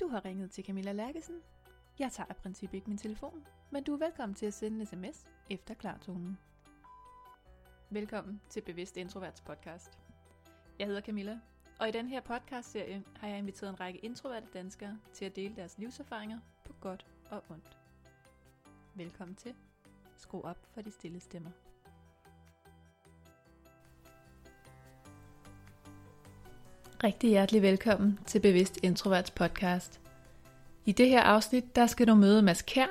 Du har ringet til Camilla Lærkesen. Jeg tager af princip ikke min telefon, men du er velkommen til at sende en sms efter klartonen. Velkommen til Bevidst Introverts podcast. Jeg hedder Camilla, og i den her podcastserie har jeg inviteret en række introverte danskere til at dele deres livserfaringer på godt og ondt. Velkommen til. Skru op for de stille stemmer. Rigtig hjertelig velkommen til Bevidst Introverts podcast. I det her afsnit, der skal du møde Mads Kjær,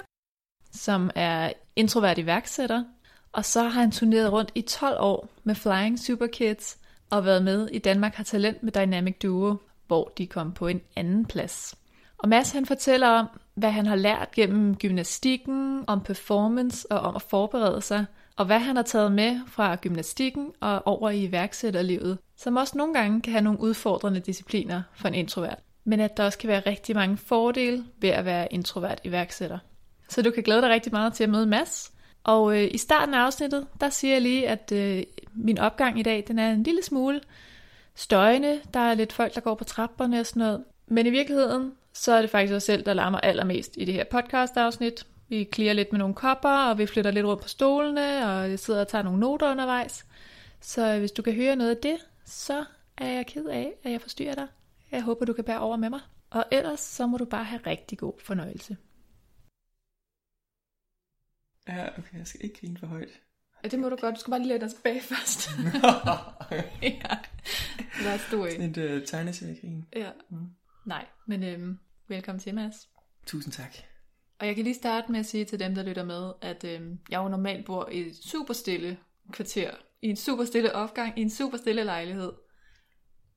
som er introvert iværksætter, og så har han turneret rundt i 12 år med Flying Super Kids og været med i Danmark Har Talent med Dynamic Duo, hvor de kom på en anden plads. Og Mads, han fortæller om, hvad han har lært gennem gymnastikken, om performance og om at forberede sig, og hvad han har taget med fra gymnastikken og over i iværksætterlivet, som også nogle gange kan have nogle udfordrende discipliner for en introvert. Men at der også kan være rigtig mange fordele ved at være introvert iværksætter. Så du kan glæde dig rigtig meget til at møde Mads. Og i starten af afsnittet, der siger jeg lige, at min opgang i dag, den er en lille smule støjende. Der er lidt folk, der går på trapperne og sådan noget. Men i virkeligheden, så er det faktisk os selv, der larmer allermest i det her podcast-afsnit. Vi clearer lidt med nogle kopper, og vi flytter lidt rundt på stolene, og jeg sidder og tager nogle noter undervejs. Så hvis du kan høre noget af det, så er jeg ked af, at jeg forstyrrer dig. Jeg håber, du kan bære over med mig. Og ellers, så må du bare have rigtig god fornøjelse. Ja, okay. Jeg skal ikke grine for højt. Ja, det må du godt. Du skal bare lige lade dig tilbage først. Ja. Lad os du ikke. Sådan et tegneserie-grin. Ja. Mm. Nej, men velkommen til, Mads. Tusind tak. Og jeg kan lige starte med at sige til dem, der lytter med, at jeg jo normalt bor i et super stille kvarter, i en super stille opgang, i en super stille lejlighed.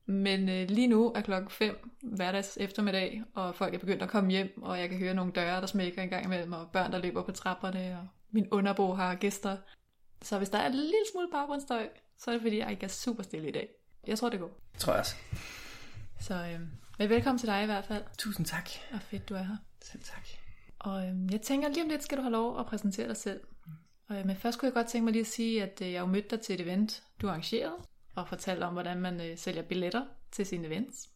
Men lige nu er klokken 5 hverdags eftermiddag, og folk er begyndt at komme hjem, og jeg kan høre nogle døre, der smækker en gang imellem, og børn, der løber på trapperne, og min underbo har gæster. Så hvis der er en lille smule baggrundsstøj, så er det fordi, jeg ikke er super stille i dag. Jeg tror, det går. Jeg tror jeg også. Så men velkommen til dig i hvert fald. Tusind tak. Og fedt, du er her. Selv tak. Og jeg tænker, lige om lidt skal du have lov at præsentere dig selv. Men først kunne jeg godt tænke mig lige at sige, at jeg jo mødte dig til et event, du arrangerede, og fortalte om, hvordan man sælger billetter til sine events.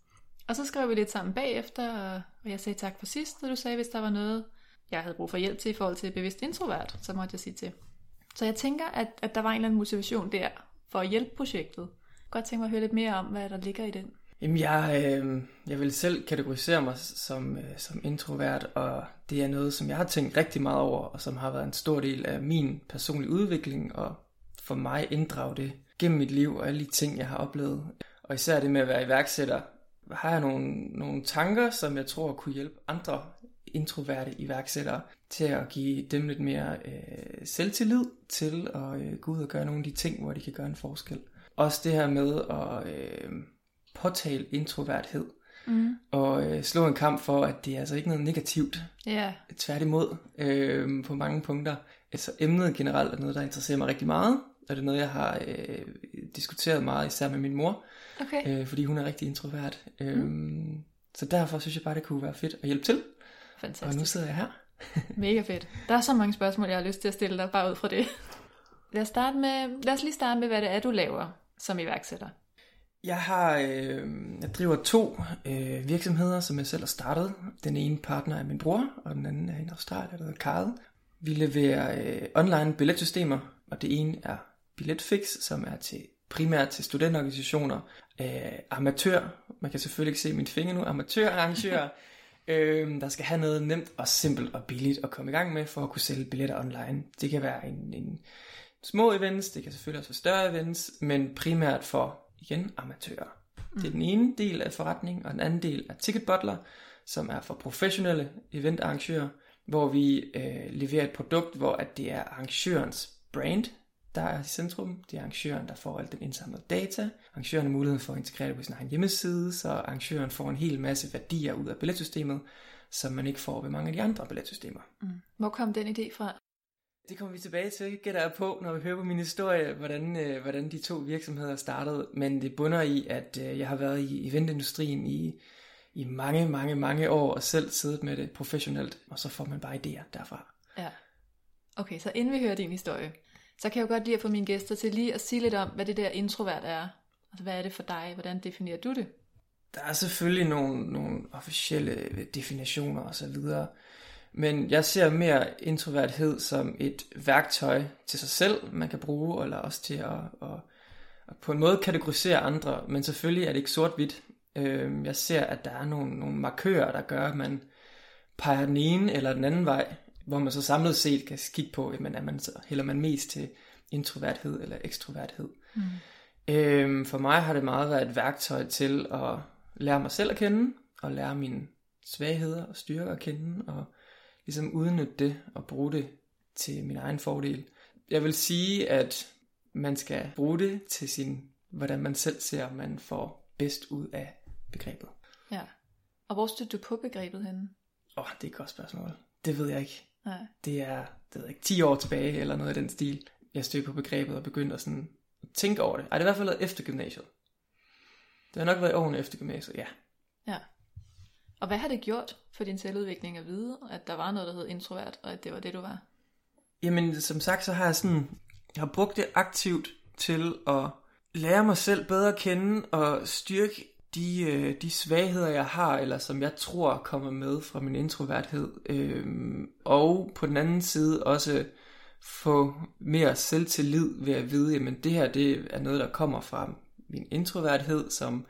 Og så skrev vi lidt sammen bagefter, og jeg sagde tak for sidst, og du sagde, hvis der var noget, jeg havde brug for hjælp til i forhold til bevidst introvert, så måtte jeg sige til. Så jeg tænker, at der var en eller anden motivation der for at hjælpe projektet. Godt tænke mig at høre lidt mere om, hvad der ligger i den. Jamen, jeg vil selv kategorisere mig som introvert, og det er noget, som jeg har tænkt rigtig meget over, og som har været en stor del af min personlige udvikling, og for mig inddrage det gennem mit liv og alle de ting, jeg har oplevet. Og især det med at være iværksætter, har jeg nogle tanker, som jeg tror kunne hjælpe andre introverte iværksættere til at give dem lidt mere selvtillid til at gå ud og gøre nogle af de ting, hvor de kan gøre en forskel. Også det her med at påtale introverthed og slå en kamp for, at det er altså ikke noget negativt. Yeah. Tværtimod på mange punkter. Altså emnet generelt er noget, der interesserer mig rigtig meget. Og det er noget, jeg har diskuteret meget, især med min mor. Okay. Fordi hun er rigtig introvert. Så derfor synes jeg bare, det kunne være fedt at hjælpe til. Fantastisk. Og nu sidder jeg her. Mega fedt. Der er så mange spørgsmål, jeg har lyst til at stille dig bare ud fra det. Lad os lige starte med, hvad det er, du laver som iværksætter. Jeg driver to virksomheder, som jeg selv har startet. Den ene partner er min bror, og den anden er en australier, der hedder Carle. Vi leverer online billetsystemer, og det ene er Billetfix, som er primært til studenterorganisationer, amatør, man kan selvfølgelig ikke se mine fingre nu, amatørarrangører, der skal have noget nemt og simpelt og billigt at komme i gang med for at kunne sælge billetter online. Det kan være en små events, det kan selvfølgelig også være større events, men primært for igen amatører. Det er den ene del af forretningen, og den anden del er Ticketbutler, som er for professionelle eventarrangører, hvor vi leverer et produkt, hvor at det er arrangørens brand, der er i centrum. Det er arrangøren, der får alt den indsamlede data. Arrangøren har muligheden for at integrere det på sin egen hjemmeside, så arrangøren får en hel masse værdier ud af billetsystemet, som man ikke får ved mange af de andre billetsystemer. Hvor kom den idé fra? Det kommer vi tilbage til, gætter jeg på, når vi hører på min historie, hvordan de to virksomheder startede. Men det bunder i, at jeg har været i eventindustrien i mange, mange, mange år, og selv siddet med det professionelt, og så får man bare idéer derfra. Ja. Okay, så inden vi hører din historie, så kan jeg jo godt lide at få mine gæster til lige at sige lidt om, hvad det der introvert er. Altså, hvad er det for dig? Hvordan definerer du det? der er selvfølgelig nogle officielle definitioner og så videre, men jeg ser mere introverthed som et værktøj til sig selv, man kan bruge, eller også til at på en måde kategorisere andre, men selvfølgelig er det ikke sort-hvidt. Jeg ser, at der er nogle markører, der gør, at man peger den ene eller den anden vej, hvor man så samlet set kan kigge på, jamen, hælder man mest til introverthed eller ekstroverthed. Mm. For mig har det meget været et værktøj til at lære mig selv at kende, og lære mine svagheder og styrker at kende, og ligesom udnytte det og bruge det til min egen fordel. Jeg vil sige, at man skal bruge det til hvordan man selv ser, om man får bedst ud af begrebet. Ja, og hvor stødte du på begrebet henne? Det er et godt spørgsmål. Det ved jeg ikke. Nej. Det er 10 år tilbage eller noget af den stil. Jeg stødte på begrebet og begyndte at tænke over det. Det er i hvert fald været efter gymnasiet. Det har nok været årene efter gymnasiet, ja. Ja. Og hvad har det gjort for din selvudvikling at vide, at der var noget, der hed introvert, og at det var det, du var? Jamen, som sagt, så har jeg jeg har brugt det aktivt til at lære mig selv bedre at kende, og styrke de svagheder, jeg har, eller som jeg tror kommer med fra min introverthed. Og på den anden side også få mere selvtillid ved at vide, jamen det her, det er noget, der kommer fra min introverthed, som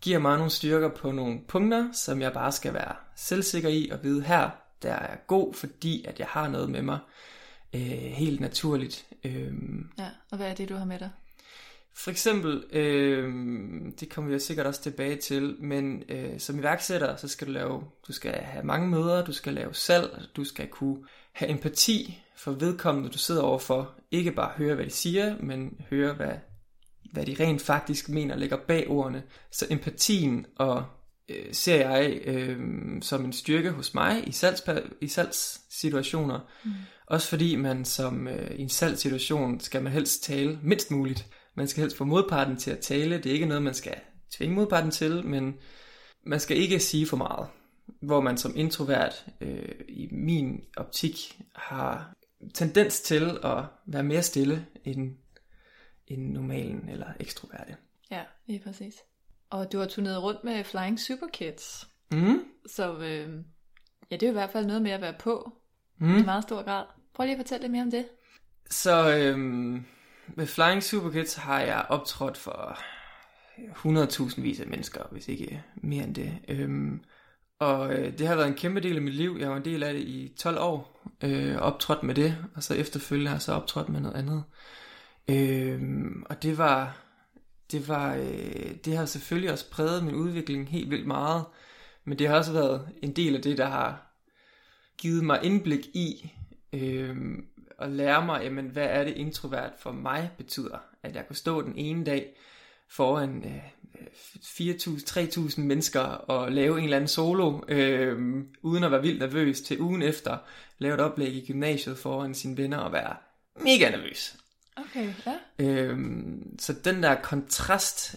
giver mig nogle styrker på nogle punkter, som jeg bare skal være selvsikker i og vide, her der er god, fordi at jeg har noget med mig helt naturligt. Ja, og hvad er det, du har med dig? For eksempel, det kommer vi jo sikkert også tilbage til, men som iværksætter, så skal du skal have mange møder, du skal lave salg, du skal kunne have empati for vedkommende, du sidder overfor. Ikke bare høre, hvad de siger, men høre, hvad de rent faktisk mener ligger bag ordene. Så empatien ser jeg som en styrke hos mig i salgssituationer. Mm. Også fordi man som i en salgssituation skal man helst tale mindst muligt. Man skal helst få modparten til at tale. Det er ikke noget, man skal tvinge modparten til, men man skal ikke sige for meget. Hvor man som introvert i min optik har tendens til at være mere stille end normalen eller ekstroverte. Ja, lige præcis. Og du har turneret rundt med Flying Super Kids. Mm. Så det er i hvert fald noget med at være på i meget stor grad. Prøv lige at fortælle lidt mere om det. Så med Flying Super Kids har jeg optrådt for 100.000 vis af mennesker, hvis ikke mere end det. Og det har været en kæmpe del af mit liv. Jeg var en del af det i 12 år, optrådt med det, og så efterfølgende har jeg så optrådt med noget andet. Og det har selvfølgelig også præget min udvikling helt vildt meget, men det har også været en del af det, der har givet mig indblik i at lære mig, jamen, hvad er det introvert for mig betyder, at jeg kunne stå den ene dag foran 4.000-3.000 mennesker og lave en eller anden solo, uden at være vildt nervøs, til ugen efter lave et oplæg i gymnasiet foran sine venner og være mega nervøs. Okay, ja. Så den der kontrast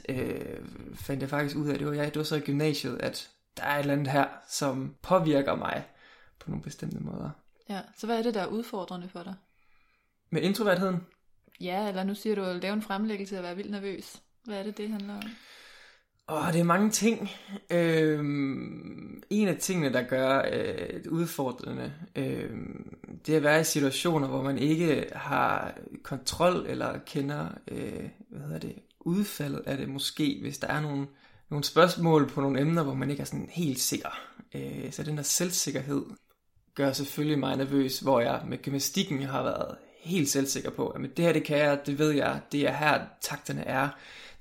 fandt jeg faktisk ud af, det var så i gymnasiet, at der er et eller andet her, som påvirker mig på nogle bestemte måder. Ja, så hvad er det, der er udfordrende for dig? Med introvertheden? Ja, eller nu siger du at lave en fremlæggelse og være vildt nervøs. Hvad er det handler om? Det er mange ting. En af tingene, der gør det udfordrende, det er at være i situationer, hvor man ikke har kontrol eller kender udfaldet af det måske, hvis der er nogle spørgsmål på nogle emner, hvor man ikke er sådan helt sikker. Så den der selvsikkerhed gør selvfølgelig mig nervøs, hvor jeg med gymnastikken har været helt selvsikker på, at det her det kan jeg, det ved jeg, det er her takterne er.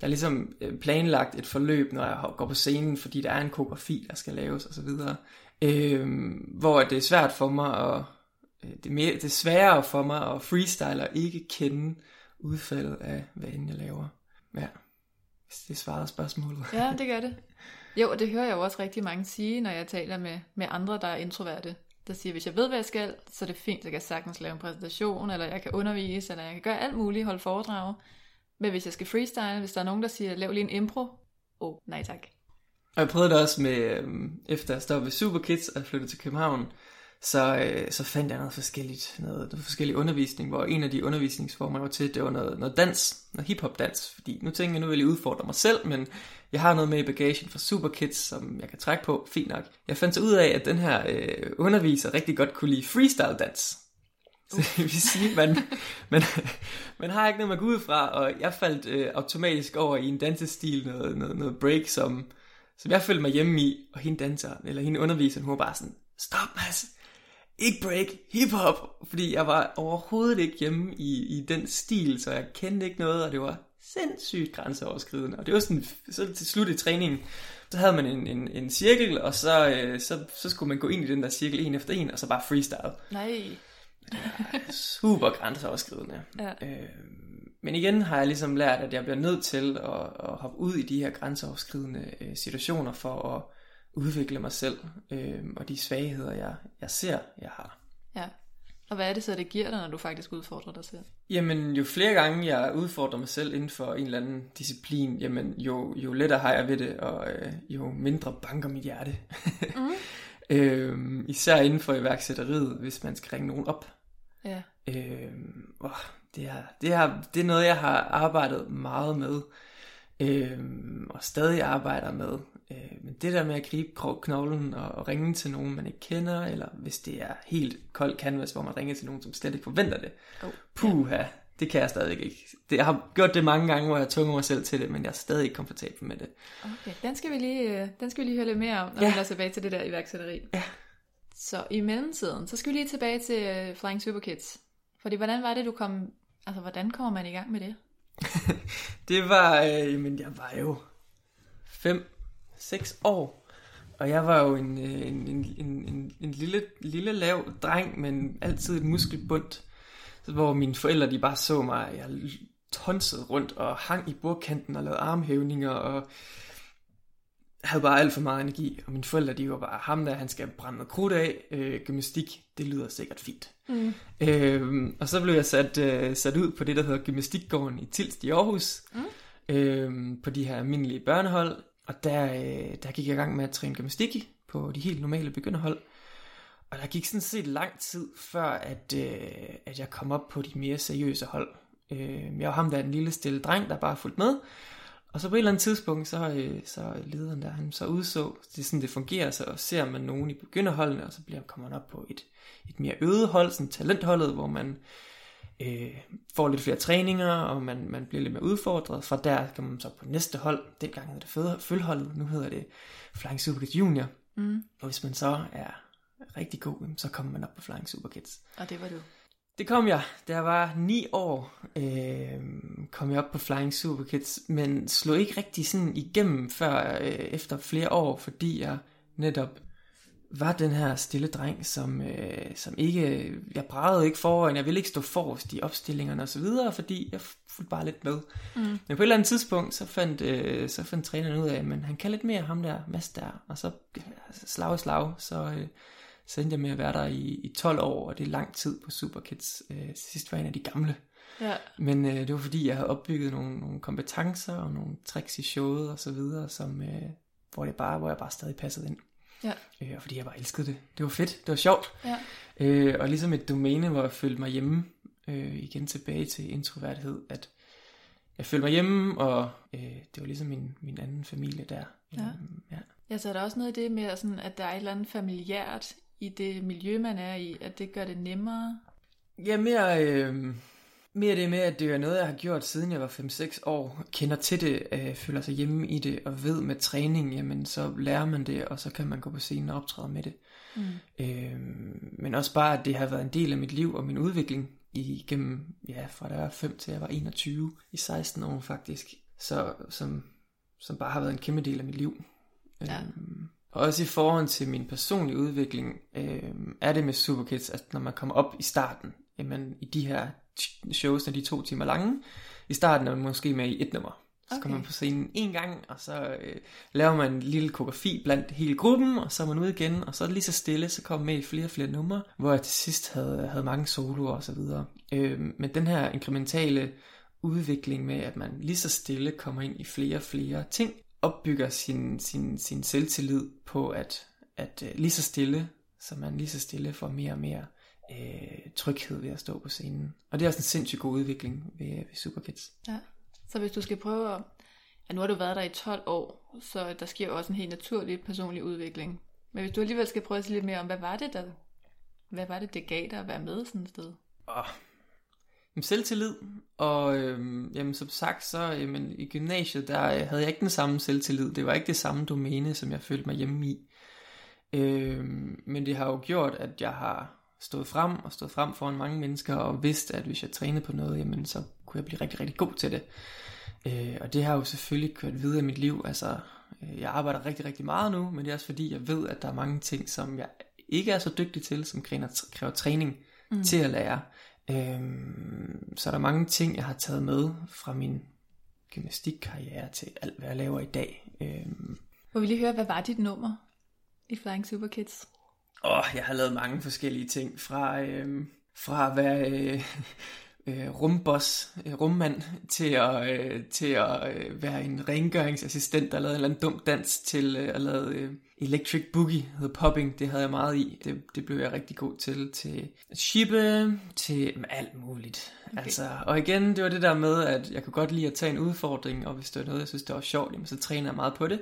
Der er ligesom planlagt et forløb, når jeg går på scenen, fordi der er en koreografi, der skal laves osv. Hvor det er svært for mig at, det er sværere for mig at freestyle og ikke kende udfaldet af, hvad end jeg laver. Ja, det svarer spørgsmålet. Ja, det gør det. Jo, og det hører jeg jo også rigtig mange sige, når jeg taler med andre, der er introverte. Der siger, hvis jeg ved, hvad jeg skal, så er det fint, at jeg kan sagtens lave en præsentation, eller jeg kan undervise, eller jeg kan gøre alt muligt, holde foredrag. Men hvis jeg skal freestyle, hvis der er nogen, der siger, lav lige en impro, nej tak. Og jeg prøvede det også med, efter at stoppe ved Super Kids og flytte til København, Så fandt jeg noget forskelligt, noget forskellig undervisning, hvor en af de undervisningsformer, jeg var til, det var noget dans, noget hiphop-dans, fordi nu tænker jeg, nu vil jeg udfordre mig selv, men jeg har noget med i bagagen fra Superkids, som jeg kan trække på, fint nok. Jeg fandt så ud af, at den her underviser rigtig godt kunne lide freestyle-dans. Så det vil sige, man har ikke noget, man går ud fra, og jeg faldt automatisk over i en dansestil, noget break, som jeg følte mig hjemme i, og hende danseren, eller hende underviseren, hun var bare sådan, stop Mads! Ikke break, hiphop, fordi jeg var overhovedet ikke hjemme i den stil, så jeg kendte ikke noget, og det var sindssygt grænseoverskridende. Og det var sådan, så til slut i træningen, så havde man en cirkel, og så skulle man gå ind i den der cirkel en efter en, og så bare freestyle. Nej. Det var super grænseoverskridende. Ja. Men igen har jeg ligesom lært, at jeg bliver nødt til at hoppe ud i de her grænseoverskridende situationer for at udvikle mig selv, og de svagheder, jeg har. Ja, og hvad er det så, det giver dig, når du faktisk udfordrer dig selv? Jamen, jo flere gange jeg udfordrer mig selv inden for en eller anden disciplin, jamen, jo lettere har jeg ved det, og jo mindre banker mit hjerte. Især inden for iværksætteriet, hvis man skal ringe nogen op. Ja. Det er noget, jeg har arbejdet meget med, og stadig arbejder med. Men det der med at gribe knoglen og ringe til nogen, man ikke kender, eller hvis det er helt kold canvas, hvor man ringer til nogen, som slet ikke forventer det. Puha, ja. Det kan jeg stadig ikke. Jeg har gjort det mange gange, hvor jeg tunger mig selv til det, men jeg er stadig ikke komfortabel med det. Okay, den skal vi lige høre lidt mere om, når vi er tilbage til det der iværksætteri. Ja. Så i mellemtiden, så skal vi lige tilbage til Flying Super Kids. Fordi hvordan var det, hvordan kommer man i gang med det? Det var, jeg var jo 5-6 år, og jeg var jo en lille lav dreng, men altid et muskelbundt, hvor mine forældre de bare så mig, og jeg tonsede rundt og hang i bordkanten og lavede armhævninger og havde bare alt for meget energi, og mine forældre de var bare, ham der, han skal brænde noget krudt af, gymnastik, det lyder sikkert fint. Og så blev jeg sat ud på det, der hedder Gymnastikgården i Tilst i Aarhus, på de her almindelige børnehold. Og der gik jeg i gang med at træne gymnastik på de helt normale begynderhold. Og der gik sådan set lang tid, før at jeg kom op på de mere seriøse hold. Jeg var ham der, en lille stille dreng, der bare fulgte med. Og så på et eller andet tidspunkt, så lederen der, han så udså, det er sådan, det fungerer, så ser man nogen i begynderholdene, og så kommer man op på et mere øget hold, sådan talentholdet, hvor man får lidt flere træninger, og man bliver lidt mere udfordret. Fra der kan man så på næste hold, dengang hed det følholdet, nu hedder det Flying Super Kids Junior. Og hvis man så er rigtig god, så kommer man op på Flying Super Kids. Og det var du? Det kom jeg, da jeg var 9 år, kom jeg op på Flying Super Kids, men slog ikke rigtig sådan igennem før efter flere år, fordi jeg netop var den her stille dreng, som ikke, jeg bragede ikke foran, jeg ville ikke stå forrest i opstillingerne og så videre, fordi jeg fulgte bare lidt med. Men på et eller andet tidspunkt, så fandt træneren ud af, men han kan lidt mere, ham der, Mads der, og så slag, så endte jeg med at være der i 12 år, og det er lang tid på Superkids. Sidst var en af de gamle. Ja. Men det var fordi, jeg havde opbygget nogle kompetencer og nogle tricks i showet og så videre, hvor jeg bare stadig passede ind. Ja. Fordi jeg bare elskede det. Det var fedt, det var sjovt. Ja. Og ligesom et domæne, hvor jeg følte mig hjemme, igen tilbage til introverthed, at jeg følte mig hjemme, og det var ligesom min anden familie der. Ja, så er der også noget i det med, sådan, at der er et eller andet familiært i det miljø, man er i, at det gør det nemmere? Ja, mere det med, at det er noget, jeg har gjort, siden jeg var 5-6 år, kender til det, føler sig hjemme i det, og ved med træning, jamen så lærer man det, og så kan man gå på scenen og optræde med det. Men også bare, at det har været en del af mit liv og min udvikling, igennem, ja, fra da jeg var 5 til jeg var 21, i 16 år faktisk, så, som bare har været en kæmpe del af mit liv. Ja. Og også i forhold til min personlige udvikling, er det med Superkids, at når man kommer op i starten, jamen i de her shows, når de 2 timer lange, i starten er man måske med i 1 nummer. Så kommer man på scenen 1 gang, og så laver man en lille koreografi blandt hele gruppen, og så er man ude igen, og så lige så stille, så kommer med i flere og flere numre, hvor jeg til sidst havde mange soloer og så videre. Men den her inkrementale udvikling med, at man lige så stille kommer ind i flere og flere ting, opbygger sin selvtillid på, at lige så stille, så man lige så stille får mere og mere tryghed ved at stå på scenen. Og det er også en sindssygt god udvikling ved Superkids. Ja. Så hvis du skal prøve at... Ja, nu har du været der i 12 år, så der sker jo også en helt naturlig personlig udvikling. Men hvis du alligevel skal prøve at sige lidt mere om, hvad var det, det gav dig at være med sådan et sted? Selvtillid. Og som sagt, så i gymnasiet, der havde jeg ikke den samme selvtillid. Det var ikke det samme domæne, som jeg følte mig hjemme i. Men det har jo gjort, at jeg har stået frem foran mange mennesker og vidst, at hvis jeg trænede på noget, jamen, så kunne jeg blive rigtig, rigtig god til det. Og det har jo selvfølgelig kørt videre i mit liv. Altså, jeg arbejder rigtig, rigtig meget nu, men det er også fordi, jeg ved, at der er mange ting, som jeg ikke er så dygtig til, som kræver træning til at lære. Så der er mange ting, jeg har taget med fra min gymnastikkarriere til alt, hvad jeg laver i dag. Må vi lige høre, hvad var dit nummer i Flying Super Kids? Jeg har lavet mange forskellige ting, fra at være rummand, til at være en rengøringsassistent, der lavede en eller anden dum dans, til at lave electric boogie, hed popping, det havde jeg meget i. Det blev jeg rigtig god til at shippe, til alt muligt. Okay. Altså, og igen, det var det der med, at jeg kunne godt lide at tage en udfordring, og hvis det var noget, jeg synes, det var sjovt, jamen, så træner jeg meget på det,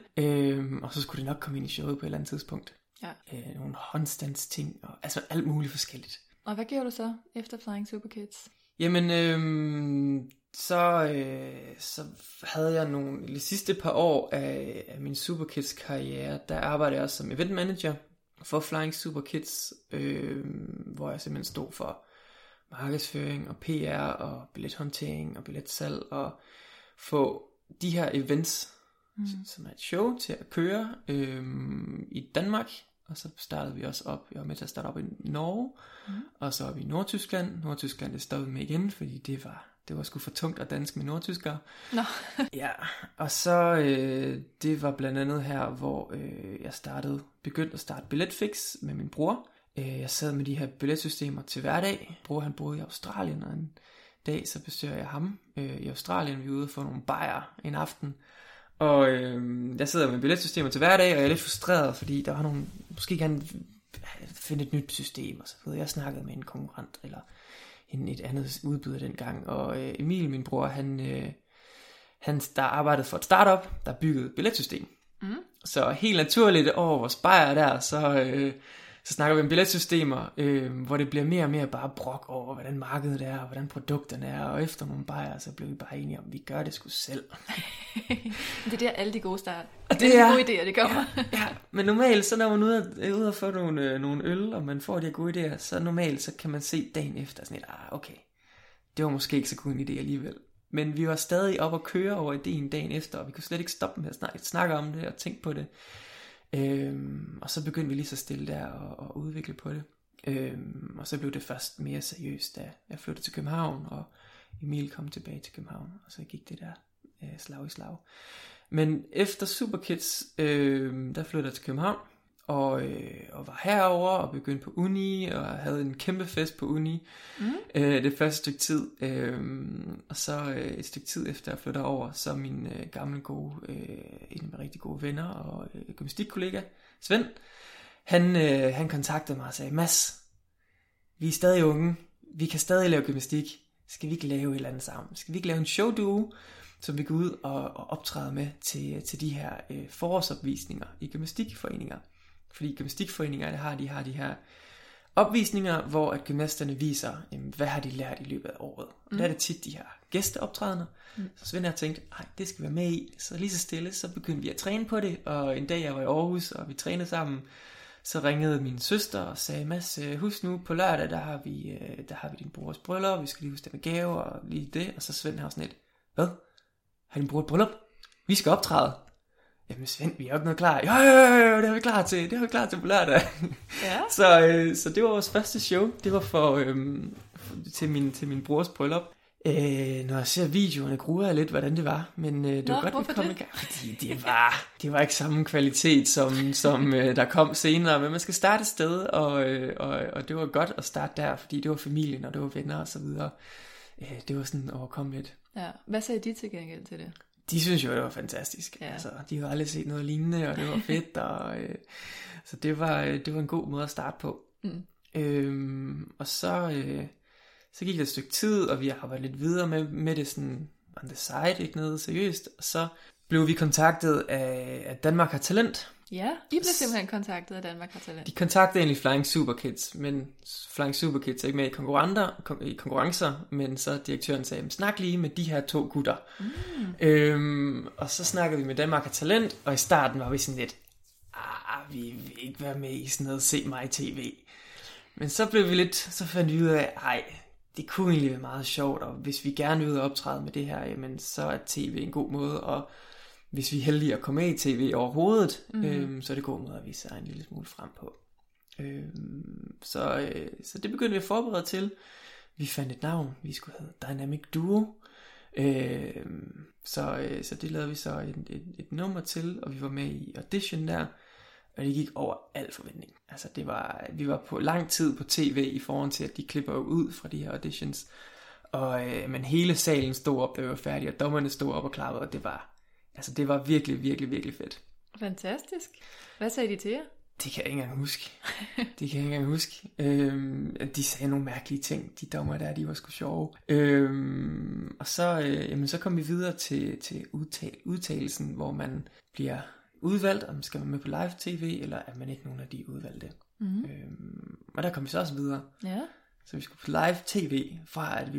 og så skulle det nok komme ind i showet på et eller andet tidspunkt. Ja. Nogle håndstandsting, og altså alt muligt forskelligt. Og hvad gjorde du så efter Flying Super Kids? Jamen, så havde jeg de sidste par år af min Super Kids karriere, der arbejdede jeg også som event manager for Flying Super Kids, hvor jeg simpelthen stod for markedsføring og PR og billethåndtering og billetsalg og få de her events, som er et show, til at køre i Danmark. Og så startede vi også op, jeg var med til at starte op i Norge, og så op i Nordtyskland. Nordtyskland, det stoppede med igen, fordi det var sgu for tungt at danske med nordtyskere. Nå. Ja, og så det var blandt andet her, hvor jeg begyndte at starte Billetfix med min bror. Jeg sad med de her billetsystemer til hverdag. Bror, han boede i Australien, og en dag så besøger jeg ham i Australien. Vi er ude for nogle bajer en aften. Og jeg sidder med billetsystemer til hverdag, og jeg er lidt frustreret, fordi der var nogle, måske gerne finde et nyt system, og så videre. Jeg snakkede med en konkurrent, eller et andet udbyder dengang, og Emil, min bror, han der arbejdede for et startup, der byggede et billetsystem. Så helt naturligt over vores bajer der, så snakker vi om billetsystemer, hvor det bliver mere og mere bare brok over, hvordan markedet er, og hvordan produkterne er, og efter nogle bajer, så blev vi bare enige om, vi gør det sgu selv. Det er der alle de gode start. Og det er de gode idéer, det kommer. Ja, men normalt, så når man er ude og få nogle øl, og man får de gode idéer, så normalt, så kan man se dagen efter sådan et, okay, det var måske ikke så god en idé alligevel. Men vi var stadig op og køre over idéen dagen efter, og vi kunne slet ikke stoppe med at snakke om det og tænke på det. Og så begyndte vi lige så stille der og udvikle på det, og så blev det først mere seriøst, da jeg flyttede til København, og Emil kom tilbage til København, og så gik det der slag i slag. Men efter Superkids, der flyttede jeg til København, og var herover og begyndte på uni, og havde en kæmpe fest på uni det første stykke tid, og så et stykke tid efter jeg flytter over, så min gamle gode, en af mine rigtig gode venner og gymnastikkollega Svend, han kontaktede mig og sagde, Mads, vi er stadig unge, vi kan stadig lave gymnastik, skal vi ikke lave et eller andet sammen, skal vi ikke lave en showduo, som vi går ud og optræder med til de her forårsopvisninger i gymnastikforeninger. Fordi gymnastikforeningerne har de her opvisninger, hvor at gymnasterne viser, jamen, hvad har de lært i løbet af året. Og der er det tit de her gæsteoptrædende. Så Svend har tænkt, nej, det skal være med i. Så lige så stille, så begyndte vi at træne på det. Og en dag jeg var i Aarhus, og vi trænede sammen, så ringede min søster og sagde, Mads, husk nu, på lørdag, der har vi din brors bryllup, vi skal lige huske det med gaver og lige det. Og så Svend har sådan et, hvad? Har din bror et bryllup? Vi skal optræde. Jamen Svend, vi er jo ikke noget klar. Jo, det har vi klar til. Det har vi klar til på lørdag. Ja. Så det var vores første show. Det var til min brors bryllup. Når jeg ser videoerne, gruer jeg lidt, hvordan det var. Men det var godt, vi kom i gang. Fordi det var ikke samme kvalitet, som der kom senere. Men man skal starte et sted, og det var godt at starte der, fordi det var familien, og det var venner og så videre. Det var sådan overkommeligt. Ja. Hvad sagde de til gengæld til det? de synes jo, det var fantastisk. Ja. Altså, de havde aldrig set noget lignende, og det var fedt. Og, så det var en god måde at starte på. Mm. Og så gik det et stykke tid, og vi arbejdede lidt videre med det sådan on the side, ikke noget seriøst. Og så blev vi kontaktet af Danmark Har Talent. Ja, I blev simpelthen kontaktet af Danmark Har Talent. De kontaktede egentlig Flying Super Kids, men Flying Super Kids er ikke med i konkurrencer, men så direktøren sagde, snak lige med de her to gutter. Mm. Og så snakkede vi med Danmark Har Talent, og i starten var vi sådan lidt, vi vil ikke være med i sådan noget, se mig i tv. Men så blev vi lidt, så fandt vi ud af, det kunne egentlig være meget sjovt, og hvis vi gerne vil optræde med det her, jamen, så er tv en god måde, og hvis vi er heldige at komme med i tv overhovedet, så er det en god måde at vise sig en lille smule frem på. Så det begyndte vi at forberede til. Vi fandt et navn, vi skulle hedde Dynamic Duo. Så det lavede vi så et nummer til, og vi var med i audition der, og det gik over al forventning. Altså vi var på lang tid på tv i forhold til, at de klipper ud fra de her auditions, og men hele salen stod op, da vi var færdige, og dommerne stod op og klappede, og det var virkelig, virkelig, virkelig fedt. Fantastisk. Hvad sagde de til jer? Det kan jeg ikke engang huske. De sagde nogle mærkelige ting. De dommer der, de var sgu sjove. Så kom vi videre til udtagelsen, hvor man bliver udvalgt, om skal man med på live tv, eller er man ikke nogen af de udvalgte. Mm-hmm. Og der kom vi så også videre. Ja. Så vi skulle på live tv, fra at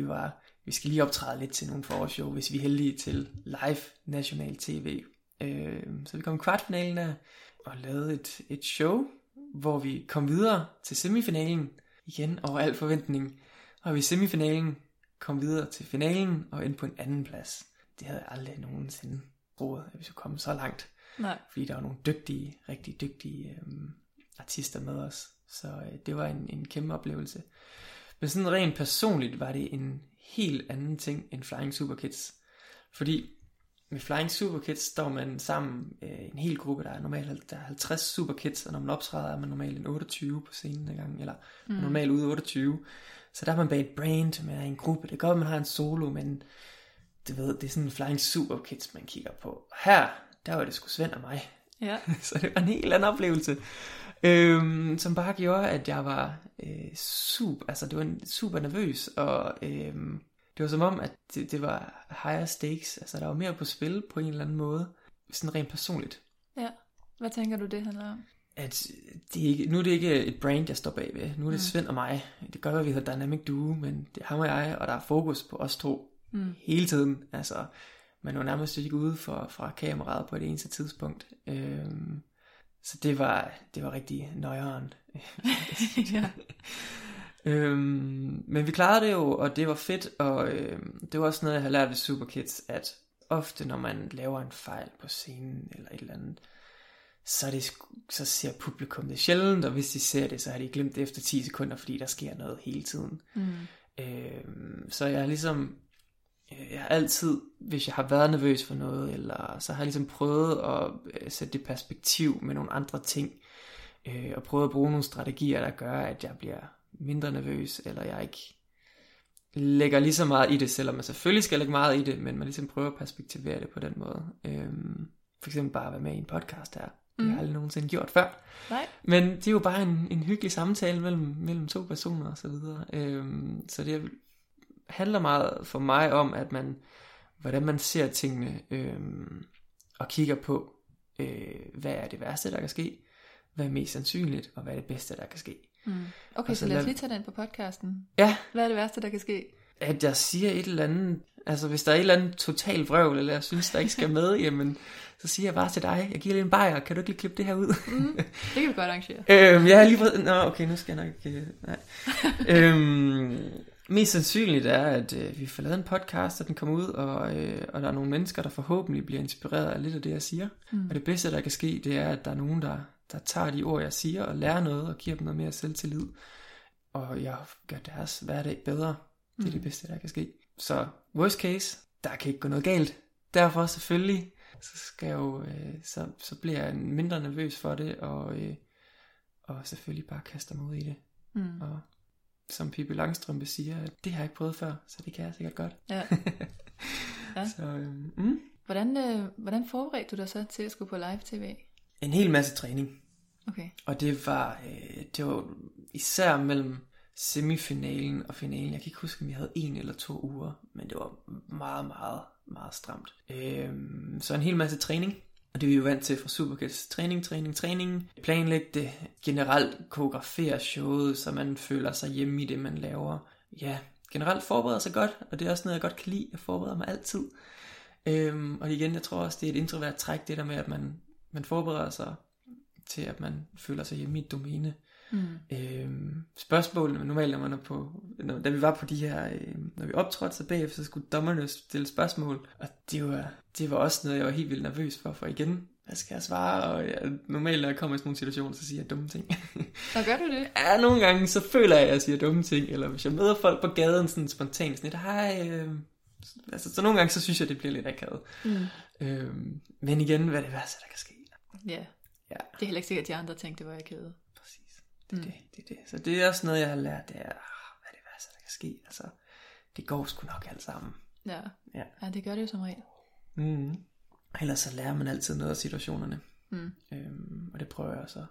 vi skal lige optræde lidt til nogle forårsshow, hvis vi er heldige, til live national tv. Så vi kom i kvartfinalen af, og lavede et show, hvor vi kom videre til semifinalen, igen over al forventning. Og vi i semifinalen kom videre til finalen, og endte på en anden plads. Det havde jeg aldrig nogensinde troet, at vi skulle komme så langt. Nej. Fordi der var nogle dygtige, rigtig dygtige artister med os. Så det var en kæmpe oplevelse. Men sådan rent personligt var det en helt anden ting end Flying Super Kids. Fordi med Flying Super Kids står man sammen, en hel gruppe, der er 50 Super Kids, og når man optræder, er man normalt en 28 på scenen ad gangen, eller normalt ude 28. Så der er man bag et brand, man er en gruppe. Det gør, at man har en solo, men det er sådan Flying Super Kids, man kigger på. Og her, der var det sgu Svend og mig. Ja. Så det var en helt anden oplevelse, som bare gjorde, at jeg var super nervøs, og det var som om, at det var higher stakes, altså der var mere på spil på en eller anden måde, sådan rent personligt. Ja, hvad tænker du, det handler om? At nu er det ikke et brand, jeg står bagved, nu er det Svend og mig. Det gør, at vi hedder Dynamic Duo, men det er ham og jeg, og der er fokus på os to hele tiden, altså man var nærmest ikke ude fra kameraet på det eneste tidspunkt. Så det var rigtig nøjeren. Ja. Men vi klarede det jo, og det var fedt, og det var også noget, jeg har lært ved Super Kids, at ofte når man laver en fejl på scenen eller et eller andet, så ser publikum det sjældent, og hvis de ser det, så har de glemt det efter 10 sekunder, fordi der sker noget hele tiden. Så jeg har ligesom... Jeg har altid, hvis jeg har været nervøs for noget, eller så har jeg ligesom prøvet at sætte det perspektiv med nogle andre ting, og prøvet at bruge nogle strategier, der gør, at jeg bliver mindre nervøs, eller jeg ikke lægger lige så meget i det, selvom man selvfølgelig skal lægge meget i det, men man ligesom prøver at perspektivere det på den måde. For eksempel bare at være med i en podcast her. Det har jeg aldrig nogensinde gjort før. Nej. Men det er jo bare en hyggelig samtale mellem to personer og så videre. Så det er handler meget for mig om, at hvordan man ser tingene, og kigger på, hvad er det værste, der kan ske, hvad er mest sandsynligt, og hvad er det bedste, der kan ske. Okay, så lad os lige tage den på podcasten. Ja. Hvad er det værste, der kan ske? At jeg siger et eller andet, altså hvis der er et eller andet total vrøvl, eller jeg synes, der ikke skal med, jamen, så siger jeg bare til dig, jeg giver lige en bajer, kan du ikke lige klippe det her ud? Det kan vi godt arrangere. Nu skal jeg nok ikke, nej. Mest sandsynligt er, at vi får lavet en podcast, og den kommer ud, og der er nogle mennesker, der forhåbentlig bliver inspireret af lidt af det, jeg siger. Og det bedste, der kan ske, det er, at der er nogen, der tager de ord, jeg siger, og lærer noget, og giver dem noget mere selvtillid. Og jeg gør deres hverdag bedre. Det er det bedste, der kan ske. Så worst case, der kan ikke gå noget galt. Derfor selvfølgelig, så bliver jeg mindre nervøs for det, og selvfølgelig bare kaster mig ud i det. Og som Pippi Langstrømpe siger, at det har jeg ikke prøvet før, så det kan jeg sikkert godt. Ja. Ja. Så, Hvordan forberedte du dig så til at skulle på live-tv? En hel masse træning. Okay. Og det var især mellem semifinalen og finalen. Jeg kan ikke huske, om vi havde 1 eller 2 uger, men det var meget, meget, meget stramt. Så en hel masse træning. Og det er vi jo vant til fra Superkids. Træning. Planlægge det. Generelt koreografere showet, så man føler sig hjemme i det, man laver. Ja, generelt forbereder sig godt, og det er også noget, jeg godt kan lide. Jeg forbereder mig altid. Og igen, jeg tror også, det er et introvert træk, det der med, at man forbereder sig til, at man føler sig hjemme i et domæne. Mm. Spørgsmålene, normalt da vi var på de her, når vi optrådte, så bagefter, så skulle dommerne stille spørgsmål, og det var også noget, jeg var helt vildt nervøs for igen, hvad skal jeg svare, og normalt når jeg kommer i sådan nogle situationer, så siger jeg dumme ting. Og gør du det? Ja, nogle gange, så føler jeg, at jeg siger dumme ting, eller hvis jeg møder folk på gaden, sådan spontant, sådan et, hej, så nogle gange, så synes jeg, det bliver lidt akavet. Mm. Men igen, hvad er det værste, der kan ske? Ja, det er heller ikke sikkert, at de andre tænkte, det var akavet. Det er det. Så det er også noget, jeg har lært, det er, hvad det værste, der kan ske. Altså, det går sgu nok alt sammen. Ja, det gør det jo som regel. Mm. Ellers så lærer man altid noget af situationerne. Mm. Og det prøver jeg også at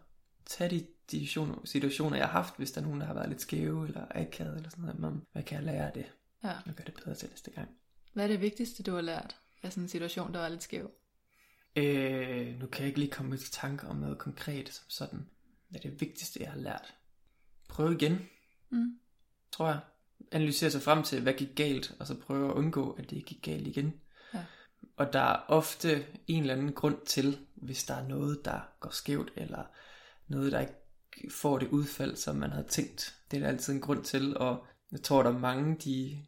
tage de situationer, jeg har haft, hvis der er nogen, der har været lidt skæve eller akavet eller sådan noget. Men hvad kan jeg lære af det? Ja. Og gøre det bedre til næste gang. Hvad er det vigtigste, du har lært af sådan en situation, der var lidt skæv? Nu kan jeg ikke lige komme til tanker om noget konkret som sådan. Det er det vigtigste, jeg har lært. Prøve igen, tror jeg. Analysere sig frem til, hvad gik galt, og så prøve at undgå, at det gik galt igen. Ja. Og der er ofte en eller anden grund til, hvis der er noget, der går skævt, eller noget, der ikke får det udfald, som man havde tænkt. Det er der altid en grund til, og jeg tror, der er mange,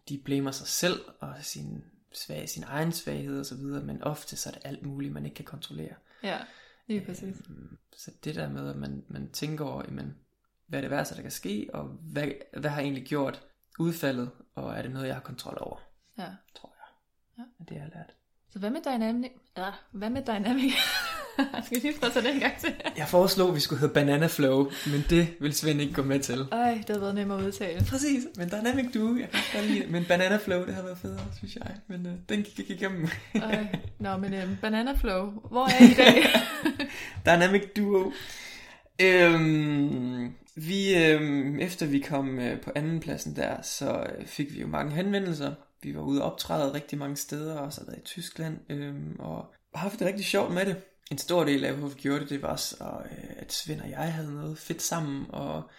de blamer sig selv, og sin egen svaghed osv., men ofte så er det alt muligt, man ikke kan kontrollere. Ja. Præcis. Så det der med, at man tænker over, jamen, hvad er det værste, der kan ske, og hvad har egentlig gjort udfaldet, og er det noget, jeg har kontrol over? Ja. Tror jeg. Ja. Det har jeg lært. Så hvad med Dynamic? Ja, hvad med Dynamic? Jeg skal lige prøve den gang til. Jeg foreslog, at vi skulle hedde Banana Flow, men det ville Svend ikke gå med til. Ej, det havde været nemmere at udtale. Præcis, men Dynamic Duo, jeg kan godt lide det. Men Banana Flow, det havde været federe, synes jeg. Men den gik ikke igennem. Nå, men Banana Flow, hvor er I i dag? Dynamic Duo. Efter vi kom på andenpladsen der, så fik vi jo mange henvendelser. Vi var ude og optræde rigtig mange steder, og så været i Tyskland, og har haft det rigtig sjovt med det. En stor del af, hvorfor vi gjorde det var også, at Svend og jeg havde noget fedt sammen, og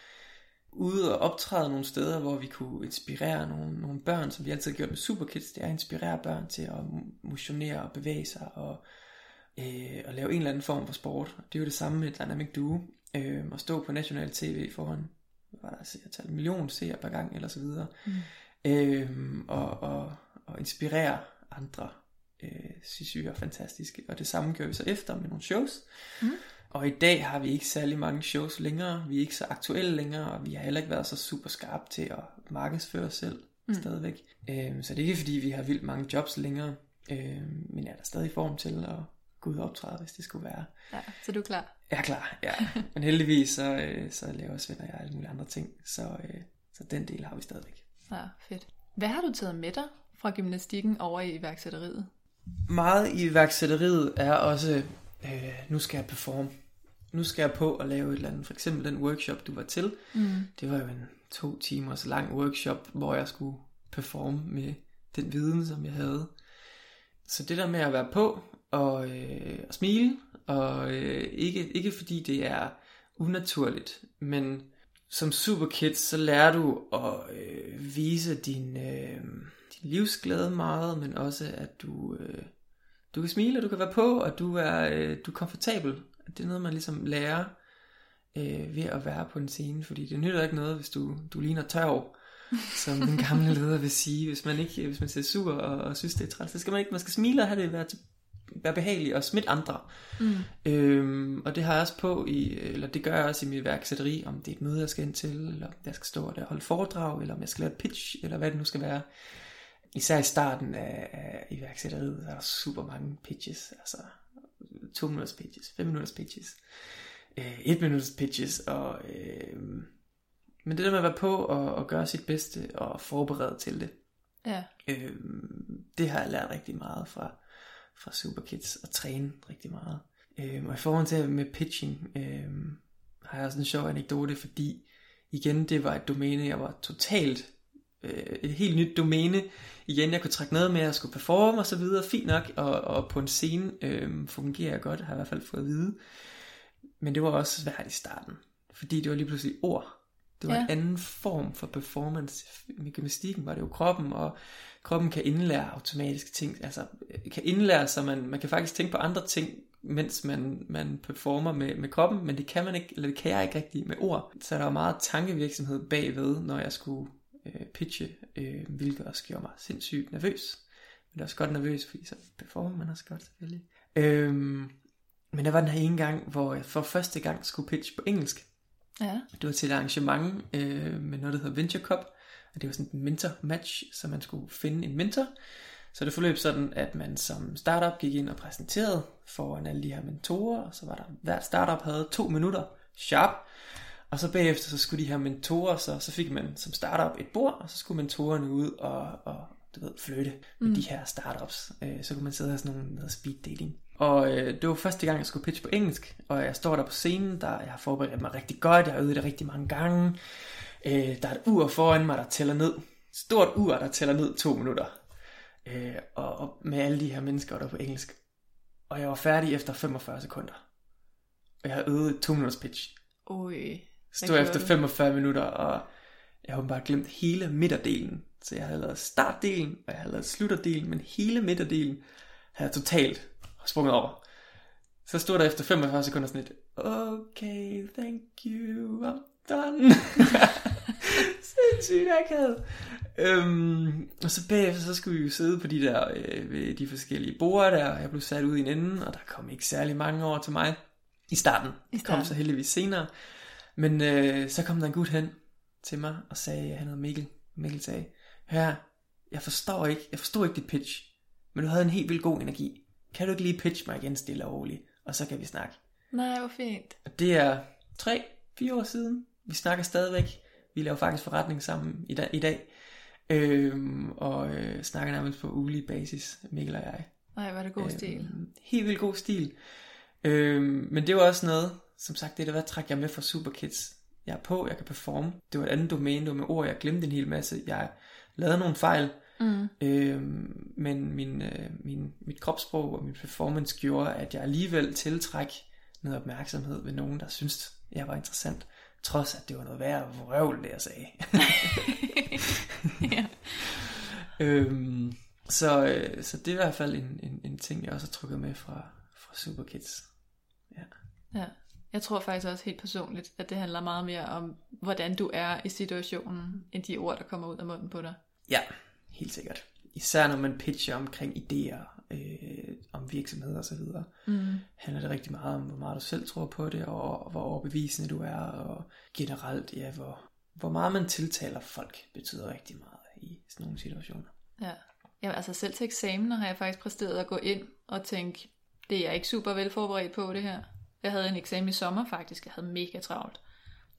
ude og optræde nogle steder, hvor vi kunne inspirere nogle børn, som vi altid har gjort med Superkids. Det er at inspirere børn til at motionere og bevæge sig, og lave en eller anden form for sport. Det er jo det samme med Dynamic Duo, at stå på national tv foran, var der et million seere per gang, eller så videre. Mm. Og inspirere andre, synes vi er fantastiske. Og det samme gør vi så efter med nogle shows. Mm. Og i dag har vi ikke særlig mange shows længere. Vi er ikke så aktuelle længere, og vi har heller ikke været så super skarpe til at markedsføre os selv stadigvæk. Så det er ikke fordi vi har vildt mange jobs længere, men er der stadig form til at gå ud og optræde, hvis det skulle være. Ja, så du er klar? Jeg er klar, ja. Men heldigvis så laver Svend og jeg alle mulige andre ting, så den del har vi stadigvæk. Ja, fedt. Hvad har du taget med dig fra gymnastikken over i iværksætteriet? Meget i iværksætteriet er også, nu skal jeg performe. Nu skal jeg på at lave et eller andet. For eksempel den workshop, du var til. Mm. Det var jo en 2 timers lang workshop, hvor jeg skulle performe med den viden, som jeg havde. Så det der med at være på og smile, og ikke fordi det er unaturligt, men... Som Superkids, så lærer du at vise din livsglæde meget, men også at du kan smile, og du kan være på, og du er komfortabel. Det er noget, man ligesom lærer ved at være på en scene, fordi det nytter ikke noget, hvis du ligner tørv, som den gamle leder vil sige. Hvis man ser sur og synes, det er træls, så skal man ikke. Man skal smile og have det, være behagelig og smitte andre. Og det har jeg også på i, eller det gør jeg også i mit iværksætteri, om det er et møde, jeg skal ind til, eller om jeg skal stå der og holde foredrag, eller om jeg skal lave et pitch, eller hvad det nu skal være. Især i starten af iværksætteriet, der er der super mange pitches, altså 2 minutters pitches, 5 minutters pitches, 1 minutters pitches, og men det der med at være på og gøre sit bedste og forberede til det, det har jeg lært rigtig meget fra fra Superkids og træne rigtig meget. Og i forhold til med pitching har jeg også en sjov anekdote, fordi igen, det var et domæne, jeg var totalt, et helt nyt domæne. Igen, jeg kunne trække noget med, at jeg skulle performe og så videre, fint nok, og på en scene fungerer jeg godt, har jeg i hvert fald fået at vide. Men det var også svært i starten, fordi det var lige pludselig ord. Det var en anden form for performance. Med gymnastikken var det jo kroppen, og kroppen kan indlære automatiske ting, altså kan indlære, så man kan faktisk tænke på andre ting, mens man performer med kroppen, men det kan man ikke, eller det kan jeg ikke rigtig med ord. Så der var meget tankevirksomhed bagved, når jeg skulle pitche, hvilket også gjorde mig sindssygt nervøs. Men det var også godt nervøs, fordi så performer man også godt selvfølgelig. Men der var den her ene gang, hvor jeg for første gang skulle pitche på engelsk. Ja. Det var til et arrangement med noget, der hedder Venture Cup, og det var sådan et mentor-match, så man skulle finde en mentor. Så det forløb sådan, at man som startup gik ind og præsenterede foran alle de her mentorer, og så var der, hver startup havde 2 minutter, sharp, og så bagefter så skulle de her mentorer, så fik man som startup et bord, og så skulle mentorerne ud og du ved, flytte med de her startups. Så kunne man sidde og have sådan noget speed-dating. Og det var første gang, jeg skulle pitche på engelsk, og jeg står der på scenen, jeg har forberedt mig rigtig godt, jeg har øvet det rigtig mange gange. Der er et ur foran mig, der tæller ned. Stort ur, der tæller ned 2 minutter. Og med alle de her mennesker, der var på engelsk. Og jeg var færdig efter 45 sekunder. Og jeg havde øvet et 2 minutters pitch. Stod efter 45 minutter, og jeg havde bare glemt hele midterdelen. Så jeg havde lavet startdelen, og jeg havde lavet slutterdelen, men hele midterdelen havde jeg totalt sprunget over. Så stod der efter 45 sekunder sådan et, okay, thank you, I'm done. Sindssygt akavet. Og så bagefter, så skulle vi jo sidde på de der, de forskellige borde der, og jeg blev sat ud i en ende, og der kom ikke særlig mange over til mig i starten. Det kom så heldigvis senere. Men så kom der en gut hen til mig, og sagde, han hedder Mikkel. Mikkel sagde, hør, jeg forstår ikke dit pitch, men du havde en helt vildt god energi. Kan du ikke lige pitche mig igen stille og roligt, og så kan vi snakke? Nej, hvor fint. Og det er 3-4 år siden. Vi snakker stadigvæk. Vi laver faktisk forretning sammen i dag. Og snakker nærmest på ugelig basis, Mikkel og jeg. Nej, var det god stil. Helt vildt god stil. Men det var også noget, som sagt, det der var, træk jeg med fra Superkids. Jeg er på, jeg kan performe. Det var et andet domæne, det var med ord, jeg glemte en hel masse. Jeg lavede nogle fejl. Men mit kropssprog og min performance gjorde, at jeg alligevel tiltræk noget opmærksomhed ved nogen, der syntes jeg var interessant, trods at det var noget værre vrøvl, det jeg sagde. Så det er i hvert fald en ting, jeg også har trukket med fra Superkids. Ja. Jeg tror faktisk også helt personligt, at det handler meget mere om, hvordan du er i situationen, end de ord, der kommer ud af munden på dig. Ja, helt sikkert. Især når man pitcher omkring idéer, om virksomheder og så videre, handler det rigtig meget om, hvor meget du selv tror på det, og hvor overbevisende du er, og generelt, ja, hvor meget man tiltaler folk, betyder rigtig meget i sådan nogle situationer. Ja, jamen, altså selv til eksamener har jeg faktisk præsteret at gå ind og tænke, det er jeg ikke super velforberedt på det her. Jeg havde en eksamen i sommer faktisk, jeg havde mega travlt,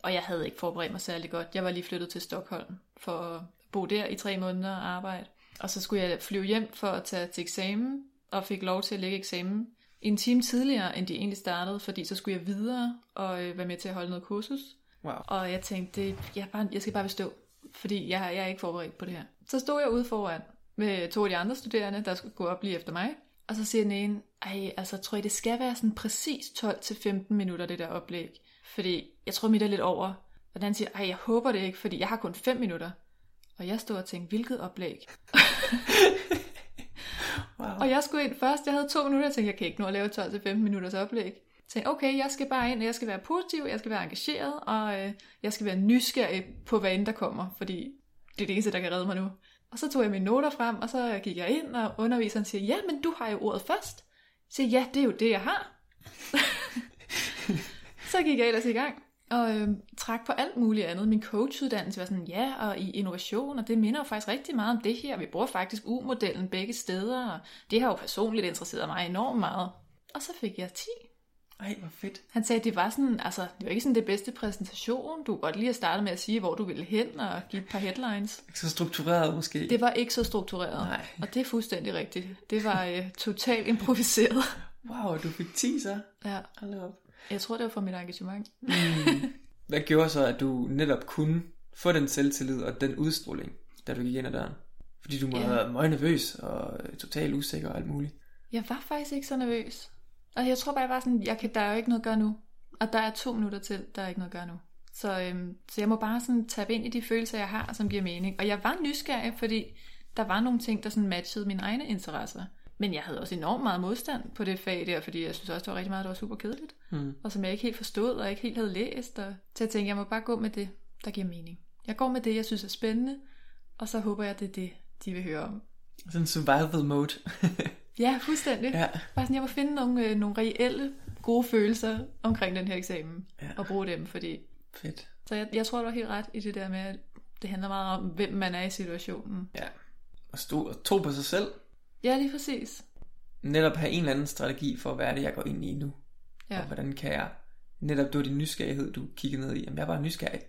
og jeg havde ikke forberedt mig særlig godt. Jeg var lige flyttet til Stockholm for at bo der i 3 måneder og arbejde. Og så skulle jeg flyve hjem for at tage til eksamen, og fik lov til at lægge eksamen en time tidligere, end de egentlig startede, fordi så skulle jeg videre og være med til at holde noget kursus. Wow. Og jeg tænkte, jeg skal bare bestå, fordi jeg er ikke forberedt på det her. Så stod jeg ude foran med 2 af de andre studerende, der skulle gå op lige efter mig, og så siger den ene, tror I, det skal være sådan præcis 12-15 minutter, det der oplæg, fordi jeg tror, mit er lidt over. Og den anden siger, jeg håber det ikke, fordi jeg har kun 5 minutter. Og jeg stod og tænkte, hvilket oplæg? Wow. Og jeg skulle ind først, jeg havde 2 minutter, og tænkte, jeg kan ikke nå at lave 12-15 minutters oplæg. Jeg tænkte, okay, jeg skal bare ind, og jeg skal være positiv, jeg skal være engageret, og jeg skal være nysgerrig på, hvad end der kommer, fordi det er det eneste, der kan redde mig nu. Og så tog jeg mine noter frem, og så gik jeg ind, og underviseren siger, ja, men du har jo ordet først. Jeg siger, ja, det er jo det, jeg har. Så gik jeg ellers i gang. Og træk på alt muligt andet. Min coachuddannelse var sådan, og i innovation, og det minder faktisk rigtig meget om det her. Vi bruger faktisk U-modellen begge steder, og det har jo personligt interesseret mig enormt meget. Og så fik jeg 10, Ej, hvor fedt. Han sagde, at det var sådan, altså, det var ikke sådan det bedste præsentation. Du kunne godt lige at starte med at sige, hvor du ville hen og give et par headlines. Ikke så struktureret måske. Det var ikke så struktureret. Nej. Og det er fuldstændig rigtigt. Det var totalt improviseret. Wow, du fik 10 så? Ja. Jeg tror, det var for mit engagement. Hvad gjorde så, at du netop kunne få den selvtillid og den udstråling, da du gik ind ad døren? Fordi du må have været meget nervøs og totalt usikker og alt muligt. Jeg var faktisk ikke så nervøs. Og jeg tror bare, jeg var sådan, der er jo ikke noget at gøre nu. Og der er 2 minutter til, der er ikke noget at gøre nu. Så jeg må bare sådan tabe ind i de følelser, jeg har, som giver mening. Og jeg var nysgerrig, fordi der var nogle ting, der sådan matchede mine egne interesser. Men jeg havde også enormt meget modstand på det fag der, fordi jeg synes også, det var rigtig meget, der var super kedeligt. Og som jeg ikke helt forstod, og ikke helt havde læst. Og så jeg tænkte, jeg må bare gå med det, der giver mening. Jeg går med det, jeg synes er spændende, og så håber jeg, det er det, de vil høre om. Sådan survival mode. Ja, fuldstændig. Ja. Bare sådan, jeg må finde nogle reelle gode følelser omkring den her eksamen, og bruge dem, fordi... Fedt. Så jeg tror, du var helt ret i det der med, at det handler meget om, hvem man er i situationen. Ja, og tro på sig selv. Ja, lige præcis. Netop have en eller anden strategi for, hvad er det, jeg går ind i nu? Ja. Og hvordan kan jeg... Netop, du er din nysgerrighed, du kigger ned i. Jamen, jeg er bare nysgerrig.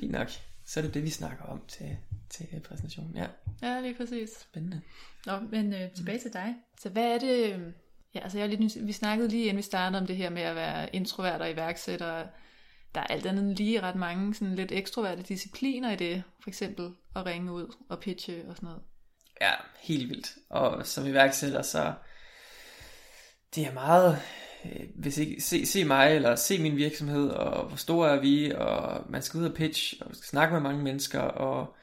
Fint nok. Så er det det, vi snakker om til præsentationen. Ja. Ja, lige præcis. Spændende. Nå, men tilbage til dig. Så hvad er det... Ja, altså jeg er lidt... Vi snakkede lige inden vi startede om det her med at være introvert og iværksætter. Der er alt andet lige ret mange sådan lidt ekstroverte discipliner i det. For eksempel at ringe ud og pitche og sådan noget. Ja, helt vildt. Og som iværksætter, så... Det er meget... Hvis ikke, se mig, eller se min virksomhed, og hvor store er vi, og man skal ud og pitch, og man skal snakke med mange mennesker, og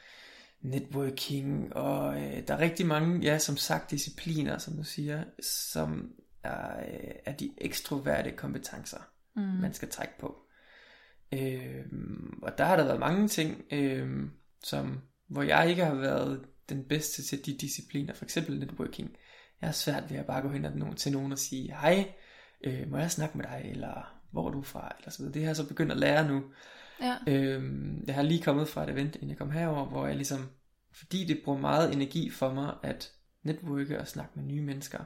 networking, og der er rigtig mange, ja, som sagt, discipliner, som du siger, som er de ekstroverte kompetencer, man skal trække på. Og der har der været mange ting, hvor jeg ikke har været den bedste til de discipliner, for eksempel networking. Jeg har svært ved at bare gå hen til nogen og sige, hej, må jeg snakke med dig, eller hvor er du fra, eller så videre. Det har jeg så begyndt at lære nu. Ja. Jeg har lige kommet fra et event, inden jeg kom herover, hvor jeg ligesom, fordi det bruger meget energi for mig, at netværke og snakke med nye mennesker.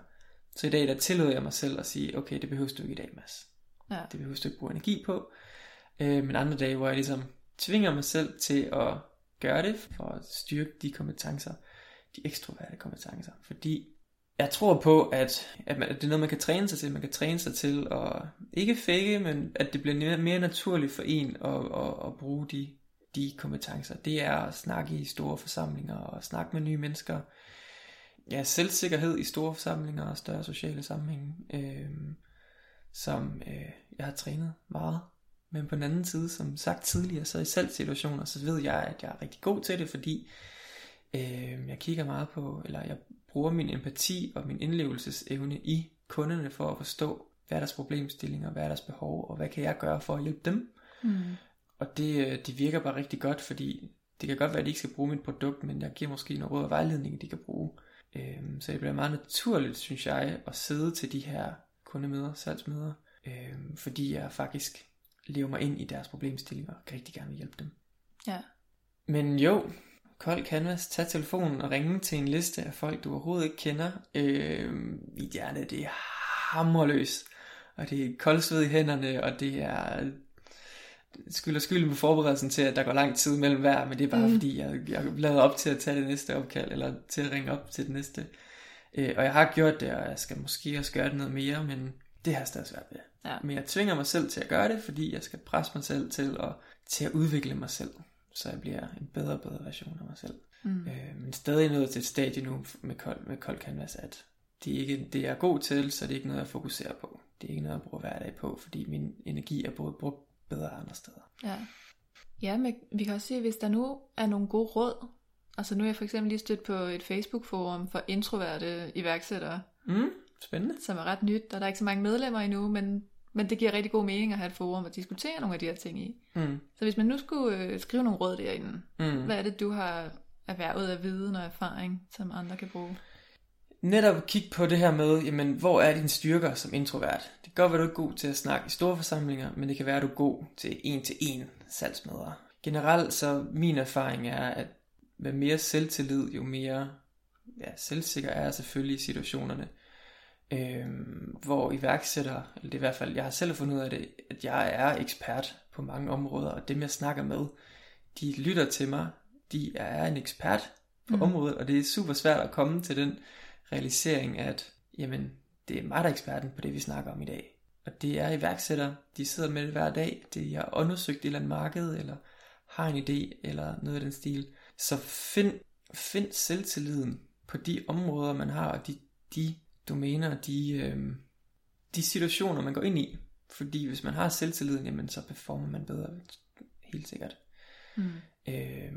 Så i dag, der tillod jeg mig selv at sige, okay, det behøver du ikke i dag, Mads. Ja. Det behøver du ikke bruge energi på. Men andre dage, hvor jeg ligesom tvinger mig selv til at gøre det, for at styrke de kompetencer, de ekstroverte kompetencer, fordi jeg tror på, at det er noget, man kan træne sig til. Man kan træne sig til at ikke fake, men at det bliver mere naturligt for en at bruge de kompetencer. Det er at snakke i store forsamlinger og snakke med nye mennesker. Ja, selvsikkerhed i store forsamlinger og større sociale sammenhænge, som jeg har trænet meget. Men på den anden side, som sagt tidligere, så i selvsituationer, så ved jeg, at jeg er rigtig god til det, fordi jeg kigger meget på, eller jeg bruger min empati og min indlevelsesevne i kunderne for at forstå, hvad er deres problemstillinger, hvad er deres behov, og hvad kan jeg gøre for at hjælpe dem. Og det virker bare rigtig godt, fordi det kan godt være, at de ikke skal bruge mit produkt, men jeg giver måske noget råd og vejledning, de kan bruge. Så det bliver meget naturligt, synes jeg, at sidde til de her kundemøder, salgsmøder, fordi jeg faktisk lever mig ind i deres problemstillinger og kan rigtig gerne hjælpe dem. Ja. Men jo... Kold canvas, tag telefonen og ringe til en liste af folk, du overhovedet ikke kender. Mit hjerne, det er hammerløs, og det er koldsved i hænderne, og det er skyld med forberedelsen til, at der går lang tid mellem hver, men det er bare fordi, jeg lader op til at tage det næste opkald, eller til at ringe op til det næste. Og jeg har gjort det, og jeg skal måske også gøre det noget mere, men det har jeg stadig svært ved. Ja. Men jeg tvinger mig selv til at gøre det, fordi jeg skal presse mig selv til at udvikle mig selv. Så jeg bliver en bedre og bedre version af mig selv. Men stadig nået til et stadie nu med kold canvas, at det er ikke det, jeg er god til, så det er ikke noget, jeg fokuserer på. Det er ikke noget, jeg bruger hver dag på, fordi min energi er både brugt bedre andre steder. Ja, men vi kan også sige, at hvis der nu er nogle gode råd, altså nu er jeg for eksempel lige stødt på et Facebook-forum for introverte iværksættere. Spændende. Som er ret nyt, og der er ikke så mange medlemmer endnu, men det giver rigtig god mening at have et forum og diskutere nogle af de her ting i. Så hvis man nu skulle skrive nogle råd derinde, hvad er det, du har erhvervet af viden og erfaring, som andre kan bruge? Netop kig på det her med, jamen, hvor er dine styrker som introvert? Det kan godt være, du er god til at snakke i store forsamlinger, men det kan være, du er god til en-til-en salgsmøder. Generelt så min erfaring er, at med mere selvtillid, jo mere selvsikker er jeg selvfølgelig i situationerne. hvor iværksættere, eller det er i hvert fald, jeg har selv fundet ud af det, at jeg er ekspert på mange områder, og dem jeg snakker med, de lytter til mig, de er en ekspert på området, og det er super svært at komme til den realisering, at jamen, det er mig, der er eksperten på det, vi snakker om i dag. Og det er iværksættere, de sidder med det hver dag, de har undersøgt et eller andet marked, eller har en idé, eller noget af den stil. Så find selvtilliden på de områder, man har, og de domæner, de situationer, man går ind i. Fordi hvis man har selvtilliden, jamen, så performer man bedre, helt sikkert.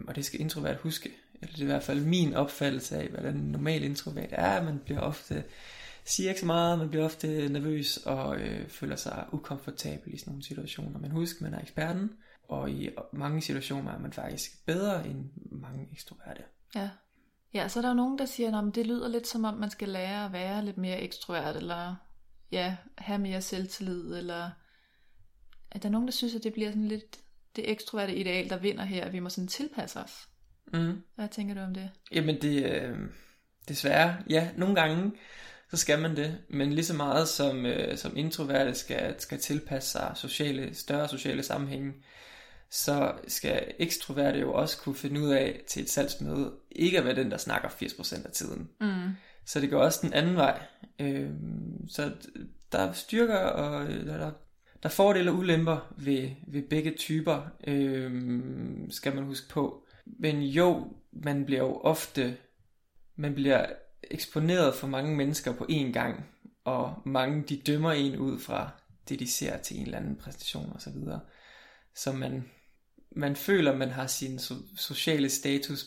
Og det skal introvert huske. Eller det er i hvert fald min opfattelse af, hvad den normale introvert er. Man bliver ofte, siger ikke så meget, man bliver ofte nervøs og føler sig ukomfortabel i sådan nogle situationer. Men husk, man er eksperten, og i mange situationer er man faktisk bedre end mange ekstroverte. Ja, så er der jo nogen, der siger, at det lyder lidt som om, man skal lære at være lidt mere ekstrovert, eller ja, have mere selvtillid, eller at der er nogen, der synes, at det bliver sådan lidt det ekstroverte ideal, der vinder her, at vi må sådan tilpasse os. Hvad tænker du om det? Jamen det, desværre, ja, nogle gange, så skal man det, men lige så meget som introverte skal tilpasse sig større sociale sammenhænge, så skal ekstroverte jo også kunne finde ud af til et salgsmøde, ikke at være den, der snakker 80% af tiden. Så det går også den anden vej. Så der er styrker, og der er fordele og ulemper ved begge typer, skal man huske på. Men jo, man bliver jo ofte, man bliver eksponeret for mange mennesker på én gang, og mange de dømmer en ud fra det, de ser til en eller anden præstation og så videre. Så man føler, man har sin sociale status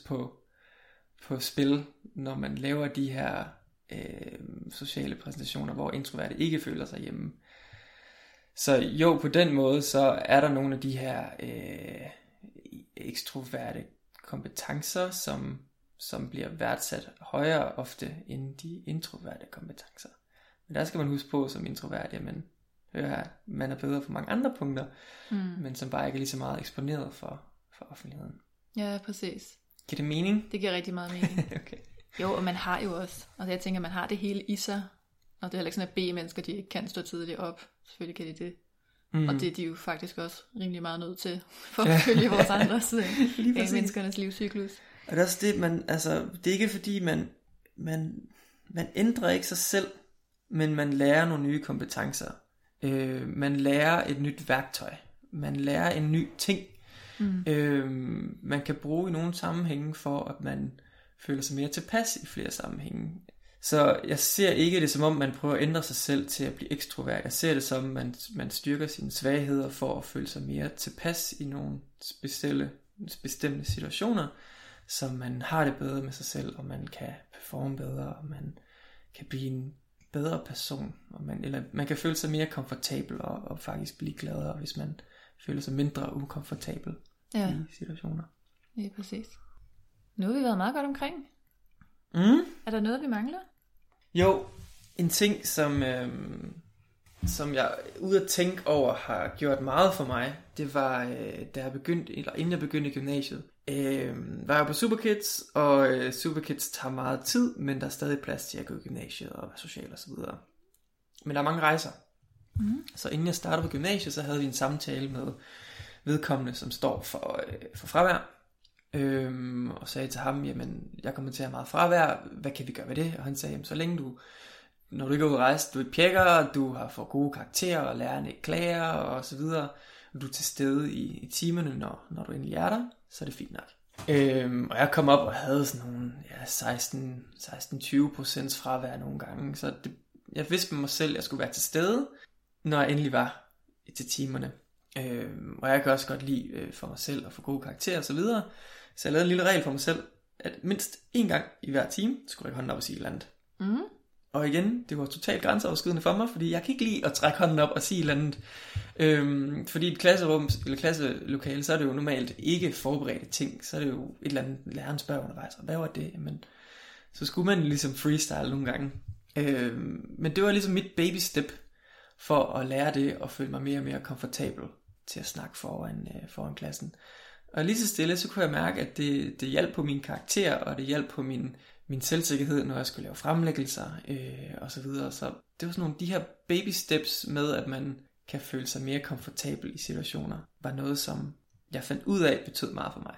på spil, når man laver de her sociale præsentationer, hvor introverte ikke føler sig hjemme. Så jo, på den måde, så er der nogle af de her ekstroverte kompetencer, som bliver værdsat højere ofte end de introverte kompetencer. Men der skal man huske på som introvert, jamen, hør her, man er bedre på mange andre punkter, men som bare ikke er lige så meget eksponeret for offentligheden. Ja, præcis. Giver det mening? Det giver rigtig meget mening. Okay. Jo, og man har jo også, altså jeg tænker, man har det hele i sig, og det er heller ikke sådan, at B-mennesker, de ikke kan stå tidligt op. Selvfølgelig kan de det. Og det er de jo faktisk også rimelig meget nødt til, for at følge vores andres menneskernes livscyklus. Og det er også det, man, altså, det er ikke fordi, man ændrer ikke sig selv, men man lærer nogle nye kompetencer. Man lærer et nyt værktøj. Man lærer en ny ting. Man kan bruge i nogle sammenhænge, for at man føler sig mere tilpas i flere sammenhænge. Så jeg ser ikke det som om, man prøver at ændre sig selv til at blive ekstrovert. Jeg ser det som, at man styrker sine svagheder for at føle sig mere tilpas i nogle bestemte situationer, så man har det bedre med sig selv, og man kan performe bedre, og man kan blive en bedre person, og man kan føle sig mere komfortabel og faktisk blive gladere, hvis man føler sig mindre ukomfortabel i situationer. Ja, præcis. Nu har vi været meget godt omkring. Er der noget, vi mangler? Jo, en ting, som jeg ud at tænke over har gjort meget for mig, det var, inden jeg begyndte gymnasiet, var jeg på Superkids, og Superkids tager meget tid, men der er stadig plads til at gå i gymnasiet og være social og så videre. Men der er mange rejser. Så inden jeg startede på gymnasiet, så havde vi en samtale med vedkommende, som står for fravær. Og sagde til ham, jamen, jeg kommer til at have meget fravær, hvad kan vi gøre ved det? Og han sagde, jamen, så længe når du ikke er ude at rejse, du ikke pjekker, du har fået gode karakterer, og lærerne ikke klager, og så videre, og du er til stede i timerne, når du endelig er der, så er det fint nok. Og jeg kom op og havde sådan nogle 16-20% fravær nogle gange, så jeg vidste med mig selv, at jeg skulle være til stede, når jeg endelig var til timerne. Og jeg kan også godt lide for mig selv at få gode karakterer og så videre. Så jeg lavede en lille regel for mig selv, at mindst én gang i hver time skulle jeg ikke hånden op og sige et eller andet. Og igen, det var totalt grænseoverskridende for mig, fordi jeg kan ikke lide at trække hånden op og sige et eller andet. Fordi i et klasselokale, så er det jo normalt ikke forberedte ting. Så er det jo et eller andet, læreren spørger undervejs, hvad var det? Men så skulle man ligesom freestyle nogle gange. Men det var ligesom mit baby step for at lære det og føle mig mere og mere komfortabel til at snakke foran klassen. Og lige så stille, så kunne jeg mærke, at det hjalp på min karakter, og det hjalp på min selvsikkerhed, når jeg skulle lave fremlæggelser og så videre. Så det var sådan nogle de her baby steps med, at man kan føle sig mere komfortabel i situationer, var noget, som jeg fandt ud af, betød meget for mig.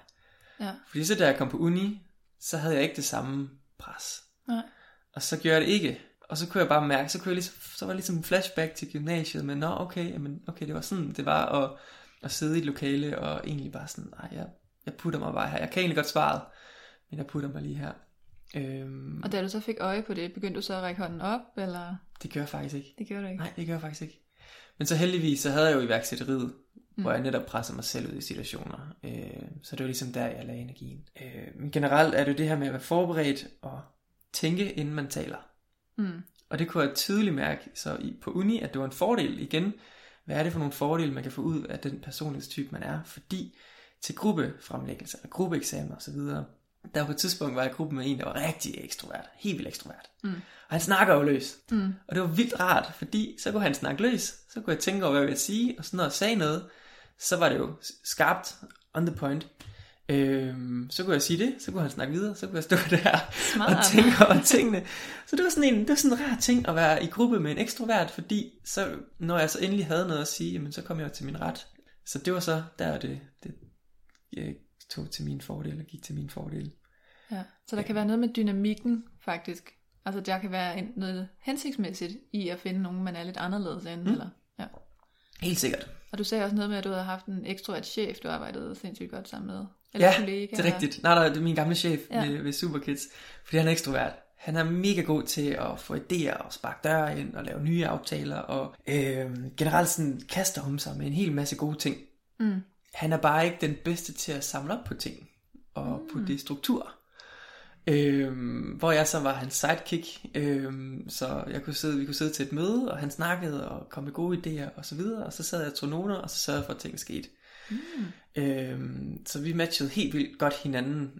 Ja. Fordi så da jeg kom på uni, så havde jeg ikke det samme pres. Nej. Og så gjorde jeg det ikke. Og så kunne jeg bare mærke, så var det ligesom en flashback til gymnasiet, men okay, det var sådan, det var at sidde i et lokale, og egentlig bare sådan, jeg putter mig bare her. Jeg kan egentlig godt svaret, men jeg putter mig lige her. Og da du så fik øje på det, begyndte du så at række hånden op, eller? Det gør jeg faktisk ikke. Det gør du ikke? Nej, det gør jeg faktisk ikke. Men så heldigvis, så havde jeg jo iværksætteriet, hvor jeg netop pressede mig selv ud i situationer. Så det var ligesom der, jeg lagde energien. Men generelt er det jo det her med at være forberedt, og tænke, inden man taler. Mm. Og det kunne jeg tydeligt mærke så på uni, at det var en fordel igen. Hvad er det for nogle fordele, man kan få ud af den personlighedstype, man er? Fordi til gruppefremlæggelser, eller gruppeeksamener osv., der på et tidspunkt var jeg i gruppen med en, der var rigtig ekstrovert. Helt vildt ekstrovert. Mm. Og han snakker jo løs. Mm. Og det var vildt rart, fordi så kunne han snakke løs. Så kunne jeg tænke over, hvad jeg ville sige. Og så når jeg sagde noget, så var det jo skarpt, on the point. Så kunne jeg sige det, så kunne han snakke videre, så kunne jeg stå der og tænke over tingene. Så det var sådan en rar ting at være i gruppe med en ekstrovert, fordi så, når jeg så endelig havde noget at sige, jamen, så kom jeg til min ret. Så det var så der, det jeg tog til min fordel og gik til min fordel. Ja, så der kan være noget med dynamikken faktisk. Altså der kan være noget hensigtsmæssigt i at finde nogen, man er lidt anderledes end. Eller? Ja. Helt sikkert. Og du sagde også noget med, at du havde haft en ekstrovert chef, du arbejdede sindssygt godt sammen med. Eller ja, kollega, det er rigtigt. Nej, det er min gamle chef ved Superkids, fordi han er ekstrovert. Han er mega god til at få idéer og sparke døre ind og lave nye aftaler, og generelt sådan kaster hun sig med en hel masse gode ting. Mm. Han er bare ikke den bedste til at samle op på ting og putte i struktur. Hvor jeg så var hans sidekick, så vi kunne sidde til et møde, og han snakkede og kom med gode idéer og så videre, og så sad jeg og tog noter, og så sørgede for, at ting skete. Så vi matchede helt vildt godt hinanden.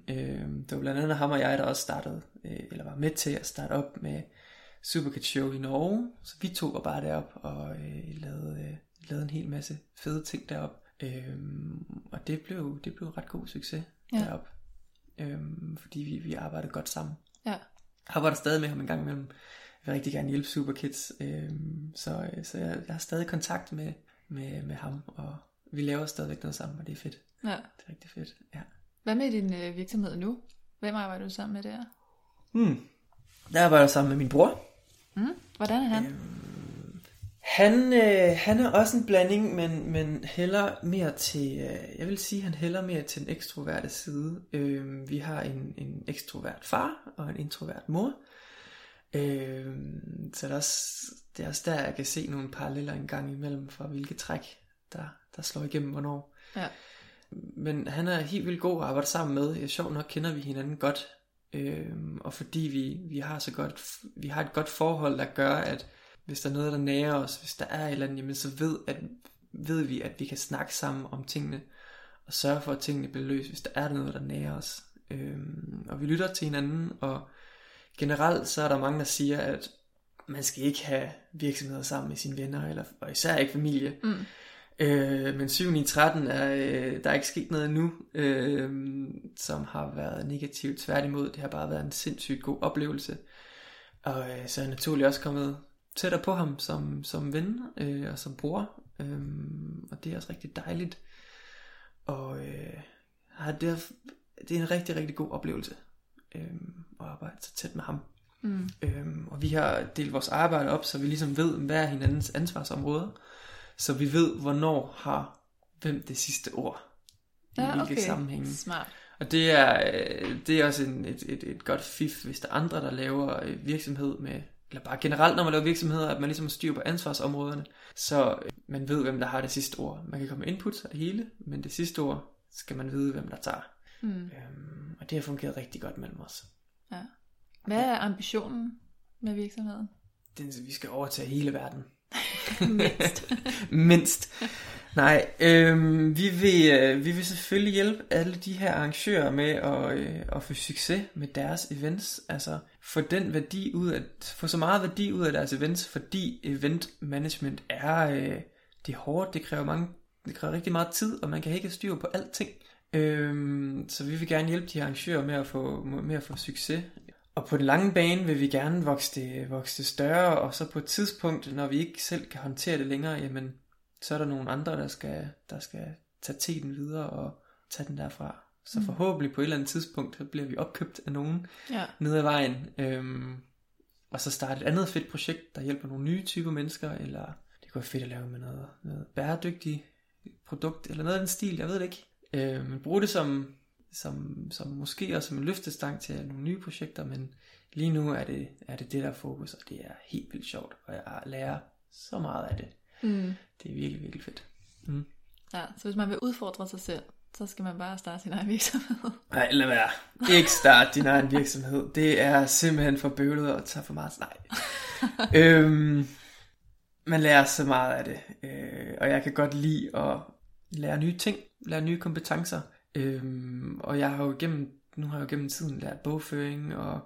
Det var blandt andet ham og jeg, der også startede, eller var med til at starte op med Superkids Show i Norge. Så vi to var bare derop og lavede en hel masse fede ting derop, og det blev ret god succes derop. Fordi vi arbejdede godt sammen. Jeg arbejder stadig med ham en gang imellem. Jeg vil rigtig gerne hjælpe Superkids, så jeg har stadig kontakt med ham, og vi laver stadigvæk noget sammen, og det er fedt. Ja. Det er rigtig fedt, ja. Hvad med din virksomhed nu? Hvem arbejder du sammen med der? Der arbejder jeg sammen med min bror. Hvordan er han? Han er også en blanding, men hælder mere til, jeg vil sige, han hælder mere til den ekstroverte side. Vi har en ekstrovert far og en introvert mor. Så det er også der, jeg kan se nogle paralleller en gang imellem fra hvilke træk, der slår igennem hvornår. Ja. Men han er helt vildt god at arbejde sammen med. Ja, sjovt nok kender vi hinanden godt. Og fordi vi har et godt forhold, der gør, at hvis der er noget, der nærer os, hvis der er et eller andet, jamen, så ved vi, at vi kan snakke sammen om tingene, og sørge for, at tingene bliver løst, hvis der er noget, der nærer os. Og vi lytter til hinanden, og generelt så er der mange, der siger, at man skal ikke have virksomheder sammen med sine venner, og især ikke familie. Men 7-9-13 der er ikke sket noget endnu, som har været negativt. Tværtimod, det har bare været en sindssygt god oplevelse. Og så er jeg naturlig også kommet tættere på ham som ven og som bror, og det er også rigtig dejligt. Og det er en rigtig, rigtig god oplevelse at arbejde så tæt med ham. Og vi har delt vores arbejde op, så vi ligesom ved, hvad er hinandens ansvarsområder. Så vi ved, hvornår har hvem det sidste ord i hvilke sammenhænge. Smart. Og det er også et godt fif, hvis der er andre, der laver virksomhed med, eller bare generelt, når man laver virksomheder, at man ligesom styrer på ansvarsområderne, så man ved, hvem der har det sidste ord. Man kan komme med input og det hele, men det sidste ord skal man vide, hvem der tager. Og det har fungeret rigtig godt mellem os. Ja. Hvad er ambitionen med virksomheden? Vi skal overtage hele verden. Mindst. Nej, vi vil selvfølgelig hjælpe alle de her arrangører med at få succes med deres events. Altså få så meget værdi ud af deres events, fordi eventmanagement er det er hårdt. Det kræver rigtig meget tid, og man kan ikke styre på alting. Så vi vil gerne hjælpe de arrangører med at få succes. Og på den lange bane vil vi gerne vokse det større, og så på et tidspunkt, når vi ikke selv kan håndtere det længere, jamen, så er der nogle andre, der skal tage teten videre og tage den derfra. Så forhåbentlig på et eller andet tidspunkt, så bliver vi opkøbt af nogen nede ad vejen. Og så starte et andet fedt projekt, der hjælper nogle nye typer mennesker, eller det kunne være fedt at lave med noget bæredygtigt produkt, eller noget af den stil, jeg ved det ikke. Men bruge det som måske også som en løftestang til nogle nye projekter, men lige nu er det der fokus, og det er helt vildt sjovt, og jeg lærer så meget af det. Det er virkelig, virkelig fedt. Ja, så hvis man vil udfordre sig selv, så skal man bare starte sin egen virksomhed. Nej, lad være. Ikke start din egen virksomhed. Det er simpelthen for bøvlet og tager for meget. Nej. Man lærer så meget af det. Og jeg kan godt lide at lære nye ting. Lære nye kompetencer. Og jeg har jo gennem tiden lært bogføring og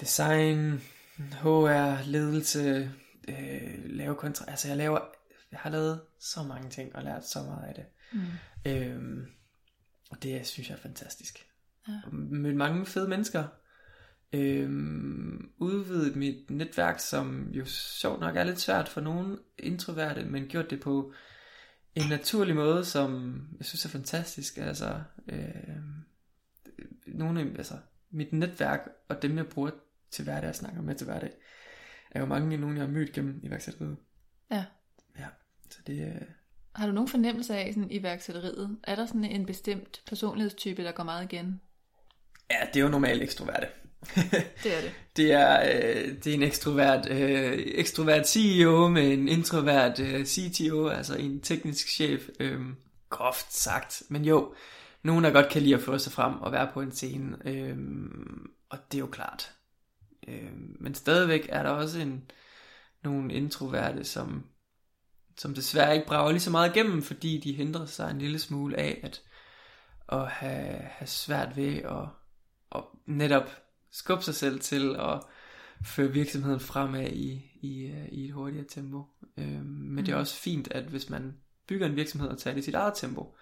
design, HR, ledelse, lave kontra. Altså jeg har lavet så mange ting og lært så meget af det. Og det synes jeg er fantastisk. Mødt mange fede mennesker. Udvidet mit netværk, som jo sjovt nok er lidt svært for nogen introverte, men gjort det på en naturlig måde, som jeg synes er fantastisk. Altså, mit netværk og dem jeg bruger til hverdag og snakker med til hverdag, er jo mange af nogen jeg har mødt gennem iværksætteriet. Ja, så det. Har du nogen fornemmelse af sådan, iværksætteriet? Er der sådan en bestemt personlighedstype, der går meget igen? Ja, det er jo normalt ekstroverte. Det er det. Det er en ekstrovert CEO med en introvert CTO, altså en teknisk chef, groft sagt. Men jo, nogen der godt kan lide at få sig frem og være på en scene, og det er jo klart. Men stadigvæk er der også nogle introverte, som desværre ikke brager lige så meget igennem, fordi de hindrer sig en lille smule af at have svært ved at netop skubbe sig selv til at føre virksomheden fremad i et hurtigere tempo. Men det er også fint, at hvis man bygger en virksomhed og tager det i sit eget tempo,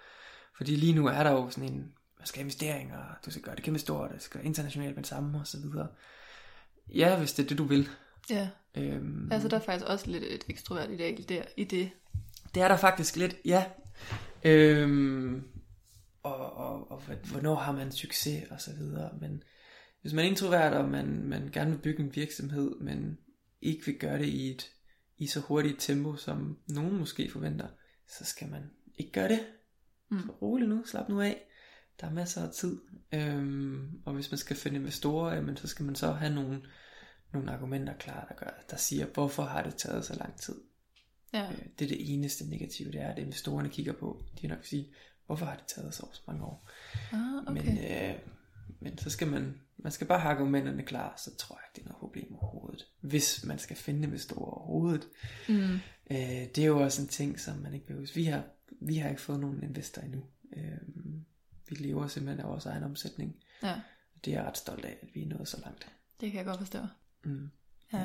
fordi lige nu er der jo sådan en, man skal investeringer, du skal gøre det kæmpe stort, du skal internationalt med det samme og så videre. Ja, hvis det er det, du vil. Ja, altså der er faktisk også lidt et ekstrovert ideal der i det. Det er der faktisk lidt, ja. Og hvornår har man succes og så videre. Men hvis man er introvert, og man gerne vil bygge en virksomhed, men ikke vil gøre det i så hurtigt et tempo, som nogen måske forventer, så skal man ikke gøre det. Så rolig nu, slap nu af. Der er masser af tid. Og hvis man skal finde investorer, jamen, så skal man så have nogle argumenter klar, der siger, hvorfor har det taget så lang tid. Ja. Det er det eneste negative, det er, at investorerne kigger på, de vil nok sige, hvorfor har det taget så mange år. Ah, okay. Men så skal man skal bare have argumenterne klar, så tror jeg ikke, det er noget problem overhovedet. Hvis man skal finde investorer overhovedet. Det er jo også en ting, som man ikke vil huske. Vi har ikke fået nogen investor endnu. Vi lever simpelthen af vores egen omsætning. Ja. Det er jeg ret stolt af, at vi er nået så langt. Det kan jeg godt forstå. Ja.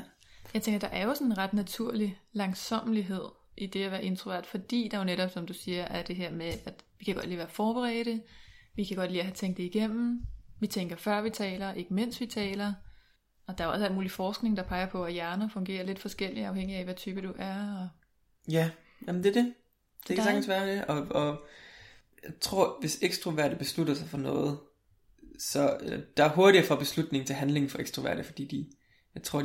Jeg tænker, der er jo sådan en ret naturlig langsommelighed i det at være introvert, fordi der jo netop, som du siger, er det her med, at vi kan godt lide at være forberedte, vi kan godt lide at have tænkt det igennem, vi tænker før vi taler, ikke mens vi taler, og der er også alt mulig forskning, der peger på, at hjerner fungerer lidt forskelligt, afhængig af, hvad type du er. Og... ja, jamen det. Det kan sagtens være det, og jeg tror, hvis ekstroverte beslutter sig for noget, så der er hurtigere fra beslutning til handling for ekstroverte, fordi jeg tror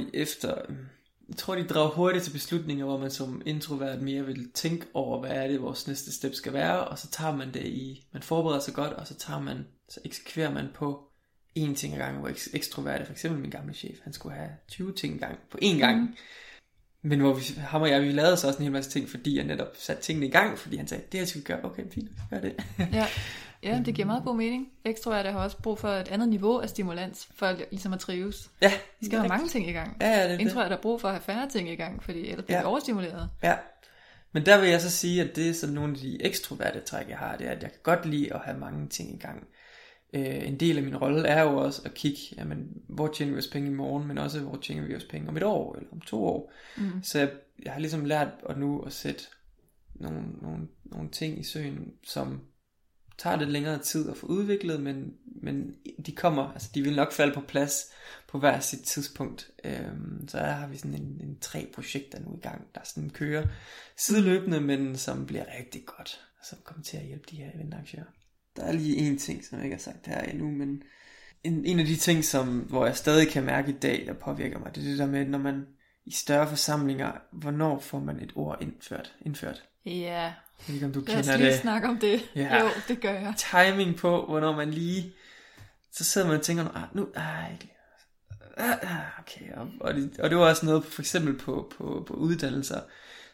de drager hurtigt til beslutninger, hvor man som introvert mere vil tænke over, hvad er det vores næste step skal være, og så tager man det man forbereder sig godt, og så eksekverer man på én ting ad gangen, hvor ekstroverte, for eksempel min gamle chef, han skulle have 20 ting ad gangen på én gang, men hvor vi lavede så også en hel masse ting, fordi jeg netop satte tingene i gang, fordi han sagde, det her skal vi gøre, okay, fint, gør det. Ja, det giver meget god mening. Ekstroverte har også brug for et andet niveau af stimulans, for ligesom at trives. Ja, de skal have mange ting i gang. Ja, det. Introverte har brug for at have færre ting i gang, fordi ellers bliver de overstimuleret. Ja, men der vil jeg så sige, at det er sådan nogle af de ekstroverte træk, jeg har, det er, at jeg kan godt lide at have mange ting i gang. En del af min rolle er jo også at kigge, jamen, hvor tjener vi os penge i morgen, men også hvor tjener vi os penge om et år, eller om 2 år. Så jeg har ligesom lært at sætte nogle ting i søen, som tager lidt længere tid at få udviklet, men de kommer, altså de vil nok falde på plads på hver sit tidspunkt. Så har vi sådan en 3 projekter nu i gang, der sådan kører sideløbende, men som bliver rigtig godt, og som kommer til at hjælpe de her eventarrangører. Der er lige en ting, som jeg ikke har sagt her endnu, men en af de ting, hvor jeg stadig kan mærke i dag, der påvirker mig, det er det der med, når man i større forsamlinger, hvornår får man et ord indført? Ja, lad os lige snakke om det. Ja. Jo, det gør jeg. Timing på, hvornår man lige... Så sidder man og tænker, okay. Og det var også noget, for eksempel på uddannelser.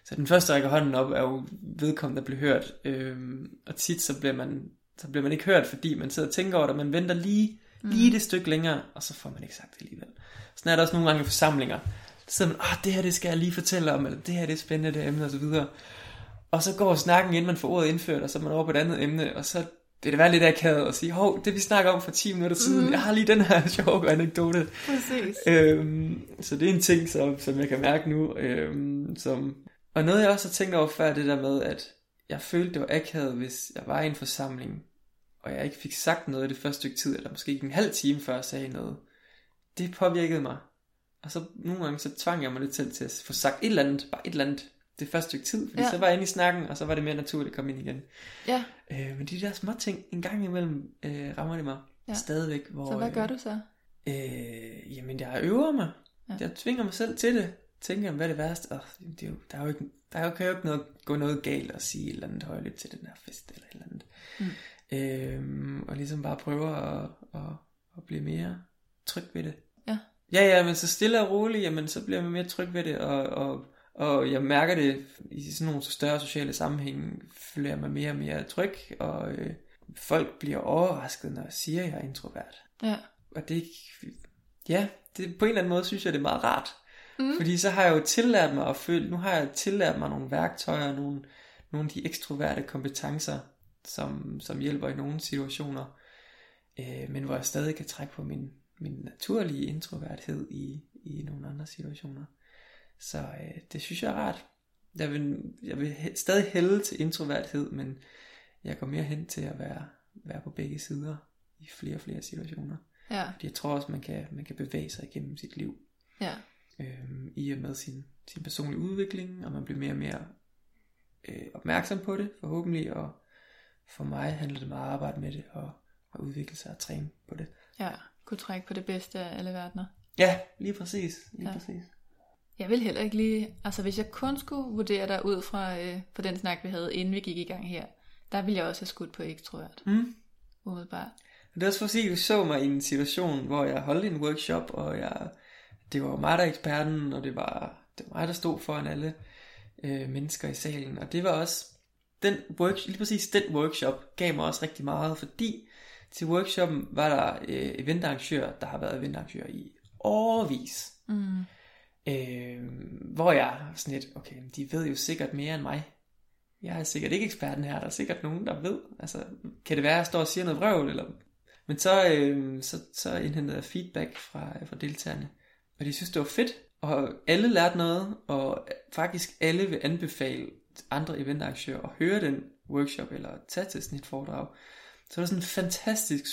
Så den første, der rækker hånden op, er jo vedkommende, der bliver hørt. Og tit, så bliver man ikke hørt, fordi man sidder og tænker over det, man venter lige det stykke længere, og så får man ikke sagt det alligevel. Sådan er der også nogle gange forsamlinger. Så sidder man, det her, det skal jeg lige fortælle om, eller det her, det er spændende, det her emne, og så videre. Og så går snakken, inden man får ordet indført, og så er man over på et andet emne, og så vil det være lidt akavet at sige, det vi snakker om for 10 minutter siden, jeg har lige den her sjove anekdote. Præcis. Så det er en ting, som jeg kan mærke nu. Og noget jeg også har tænkt over før, det der med, at jeg følte, det var akavet, hvis jeg var i en forsamling, og jeg ikke fik sagt noget i det første stykke tid, eller måske ikke en halv time før jeg sagde noget. Det påvirkede mig. Og så nogle gange, så tvang jeg mig lidt til at få sagt et eller andet, det første stykke tid, fordi så var jeg inde i snakken, og så var det mere naturligt at komme ind igen. Ja. Men de der små ting, en gang imellem rammer det mig stadigvæk. Så hvad gør du så? Jamen, jeg øver mig. Ja. Jeg tvinger mig selv til det. Tænker, hvad er det værste? Der kan jo ikke gå noget galt at sige et eller andet højlydt til den her fest, eller et eller andet. Og ligesom bare prøve at blive mere tryg ved det. Ja. Ja, men så stille og roligt, jamen så bliver man mere tryg ved det, og jeg mærker det i sådan nogle større sociale sammenhænge, føler jeg mig mere og mere tryg, og folk bliver overrasket, når jeg siger, at jeg er introvert. Ja. Og det på en eller anden måde synes jeg, det er meget rart. Mm. Fordi så har jeg jo tillært mig nogle værktøjer, nogle af de ekstroverte kompetencer, som hjælper i nogle situationer, men hvor jeg stadig kan trække på min naturlige introverthed i nogle andre situationer. Så det synes jeg er rart. Jeg vil stadig hælde til introverthed, men jeg går mere hen til at være på begge sider i flere og flere situationer. Ja. Fordi jeg tror også, man kan bevæge sig igennem sit liv. Ja. I og med sin personlige udvikling, og man bliver mere og mere opmærksom på det, forhåbentlig. Og for mig handler det meget at arbejde med det, og at udvikle sig og træne på det. Ja, kunne trække på det bedste af alle verdener. Ja, lige præcis. Præcis. Jeg vil heller ikke lige... Altså, hvis jeg kun skulle vurdere dig ud fra for den snak, vi havde, inden vi gik i gang her, der ville jeg også have skudt på ekstrovert. Umiddelbart. Det er også for at sige, at du så mig i en situation, hvor jeg holdt en workshop, og det var mig, der eksperten, og det var mig, der stod foran alle mennesker i salen. Og det var også... lige præcis den workshop gav mig også rigtig meget, fordi til workshoppen var der eventarrangører, der har været eventarrangører i årevis. Hvor jeg sådan lidt, okay, de ved jo sikkert mere end mig. Jeg er sikkert ikke eksperten her, der er sikkert nogen, der ved. Altså, kan det være, at jeg står og siger noget vrøvl? Eller... Men så indhentede jeg feedback fra deltagerne, og de synes, det var fedt. Og alle lærte noget, og faktisk alle vil anbefale andre eventarrangører at høre den workshop, eller tage til sådan et foredrag. Så det var sådan en fantastisk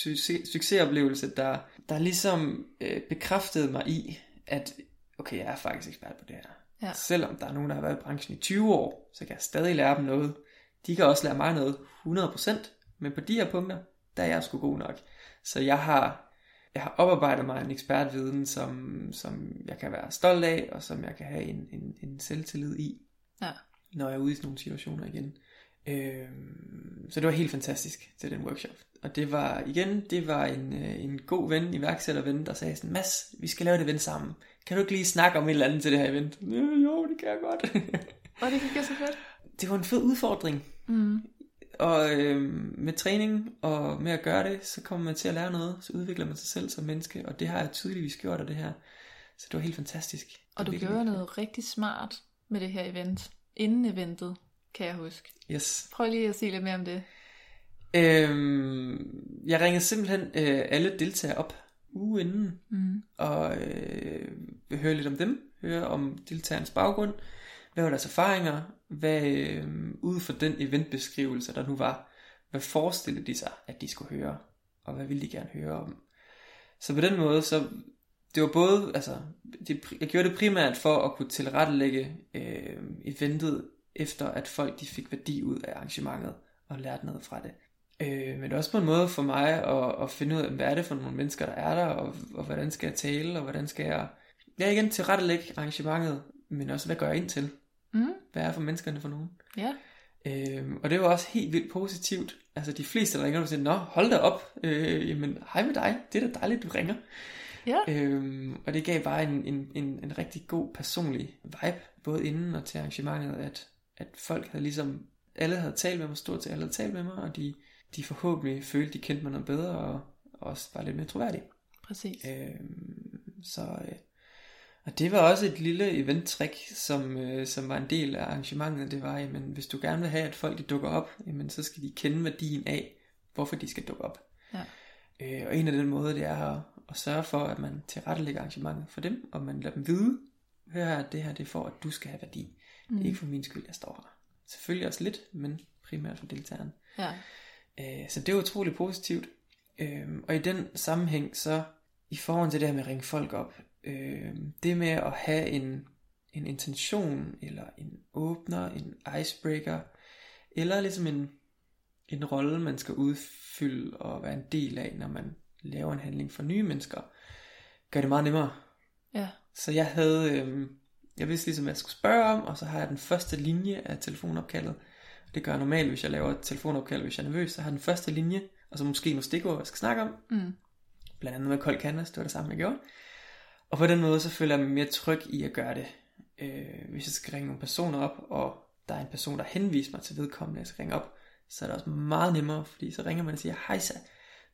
succesoplevelse, der ligesom bekræftede mig i, at okay, jeg er faktisk ekspert på det her. Ja. Selvom der er nogen, der har været i branchen i 20 år, så kan jeg stadig lære dem noget. De kan også lære mig noget 100%, men på de her punkter, der er jeg sgu god nok. Så jeg har oparbejdet mig en ekspertviden, som jeg kan være stolt af, og som jeg kan have en selvtillid i, når jeg er ude i sådan nogle situationer igen. Så det var helt fantastisk til den workshop. Og det var en god ven, iværksætterven, der sagde sådan, Mads, vi skal lave det event sammen. Kan du ikke lige snakke om et eller andet til det her event? Jo, det kan jeg godt. Og det gik jo så fedt. Det var en fed udfordring. Og med træning og med at gøre det, så kommer man til at lære noget. Så udvikler man sig selv som menneske. Og det har jeg tydeligvis gjort af det her. Så det var helt fantastisk. Og du gjorde noget rigtig smart med det her event. Inden eventet, kan jeg huske. Yes. Prøv lige at sige lidt mere om det. Jeg ringede simpelthen alle deltagere op uge inden, og høre lidt om dem, høre om deltagernes baggrund, hvad var deres erfaringer, hvad ud fra den eventbeskrivelse, der nu var, Hvad forestillede de sig, at de skulle høre? Og hvad ville de gerne høre om? Så på den måde, så det var både, altså, jeg gjorde det primært for at kunne tilrettelægge eventet, efter at folk de fik værdi ud af arrangementet, og lærte noget fra det. Men også på en måde for mig at finde ud af, hvad er det for nogle mennesker, der er der, og hvordan skal jeg tale, og hvordan skal jeg... Ja, igen tilrettelægge arrangementet, men også, hvad gør jeg ind til? Mm. Hvad er for menneskerne for nogen? Ja. Og det var også helt vildt positivt. Altså de fleste, der ringer og siger, nå, hold da op, jamen, hej med dig, det er da dejligt, du ringer. Ja. Og det gav bare en rigtig god personlig vibe, både inden og til arrangementet, at folk havde ligesom, alle havde talt med mig, stort set alle havde talt med mig, og de forhåbentlig følte, de kendte mig noget bedre, og også var lidt mere troværdige. Præcis. Og det var også et lille event-trick, som var en del af arrangementet. Det var, jamen, hvis du gerne vil have, at folk de dukker op, jamen, så skal de kende værdien af, hvorfor de skal dukke op. Ja. Og en af den måde, det er at sørge for, at man tilrettelægger arrangementet for dem, og man lader dem vide, hør, det her det er for, at du skal have værdi. Mm. Det er ikke for min skyld, jeg står her. Selvfølgelig også lidt, men primært for deltageren. Ja. Så det er utroligt positivt. Og i den sammenhæng, så i forhold til det her med at ringe folk op, det med at have en intention, eller en åbner, en icebreaker, eller ligesom en rolle, man skal udfylde og være en del af, når man laver en handling for nye mennesker, gør det meget nemmere. Ja. Så jeg havde, jeg vidste ligesom, hvad jeg skulle spørge om, og så har jeg den første linje af telefonopkaldet. Det gør jeg normalt, hvis jeg laver et telefonopkald, hvis jeg er nervøs, så har jeg den første linje, og så måske nogle stikord, jeg skal snakke om. Mm. Blandt andet med kold canvas, det var det samme, jeg gjorde. Og på den måde, så føler jeg mig mere tryg i at gøre det. Hvis jeg skal ringe nogle personer op, og der er en person, der henviser mig til vedkommende, jeg skal ringe op, så er det også meget nemmere, fordi så ringer man og siger, hejsa,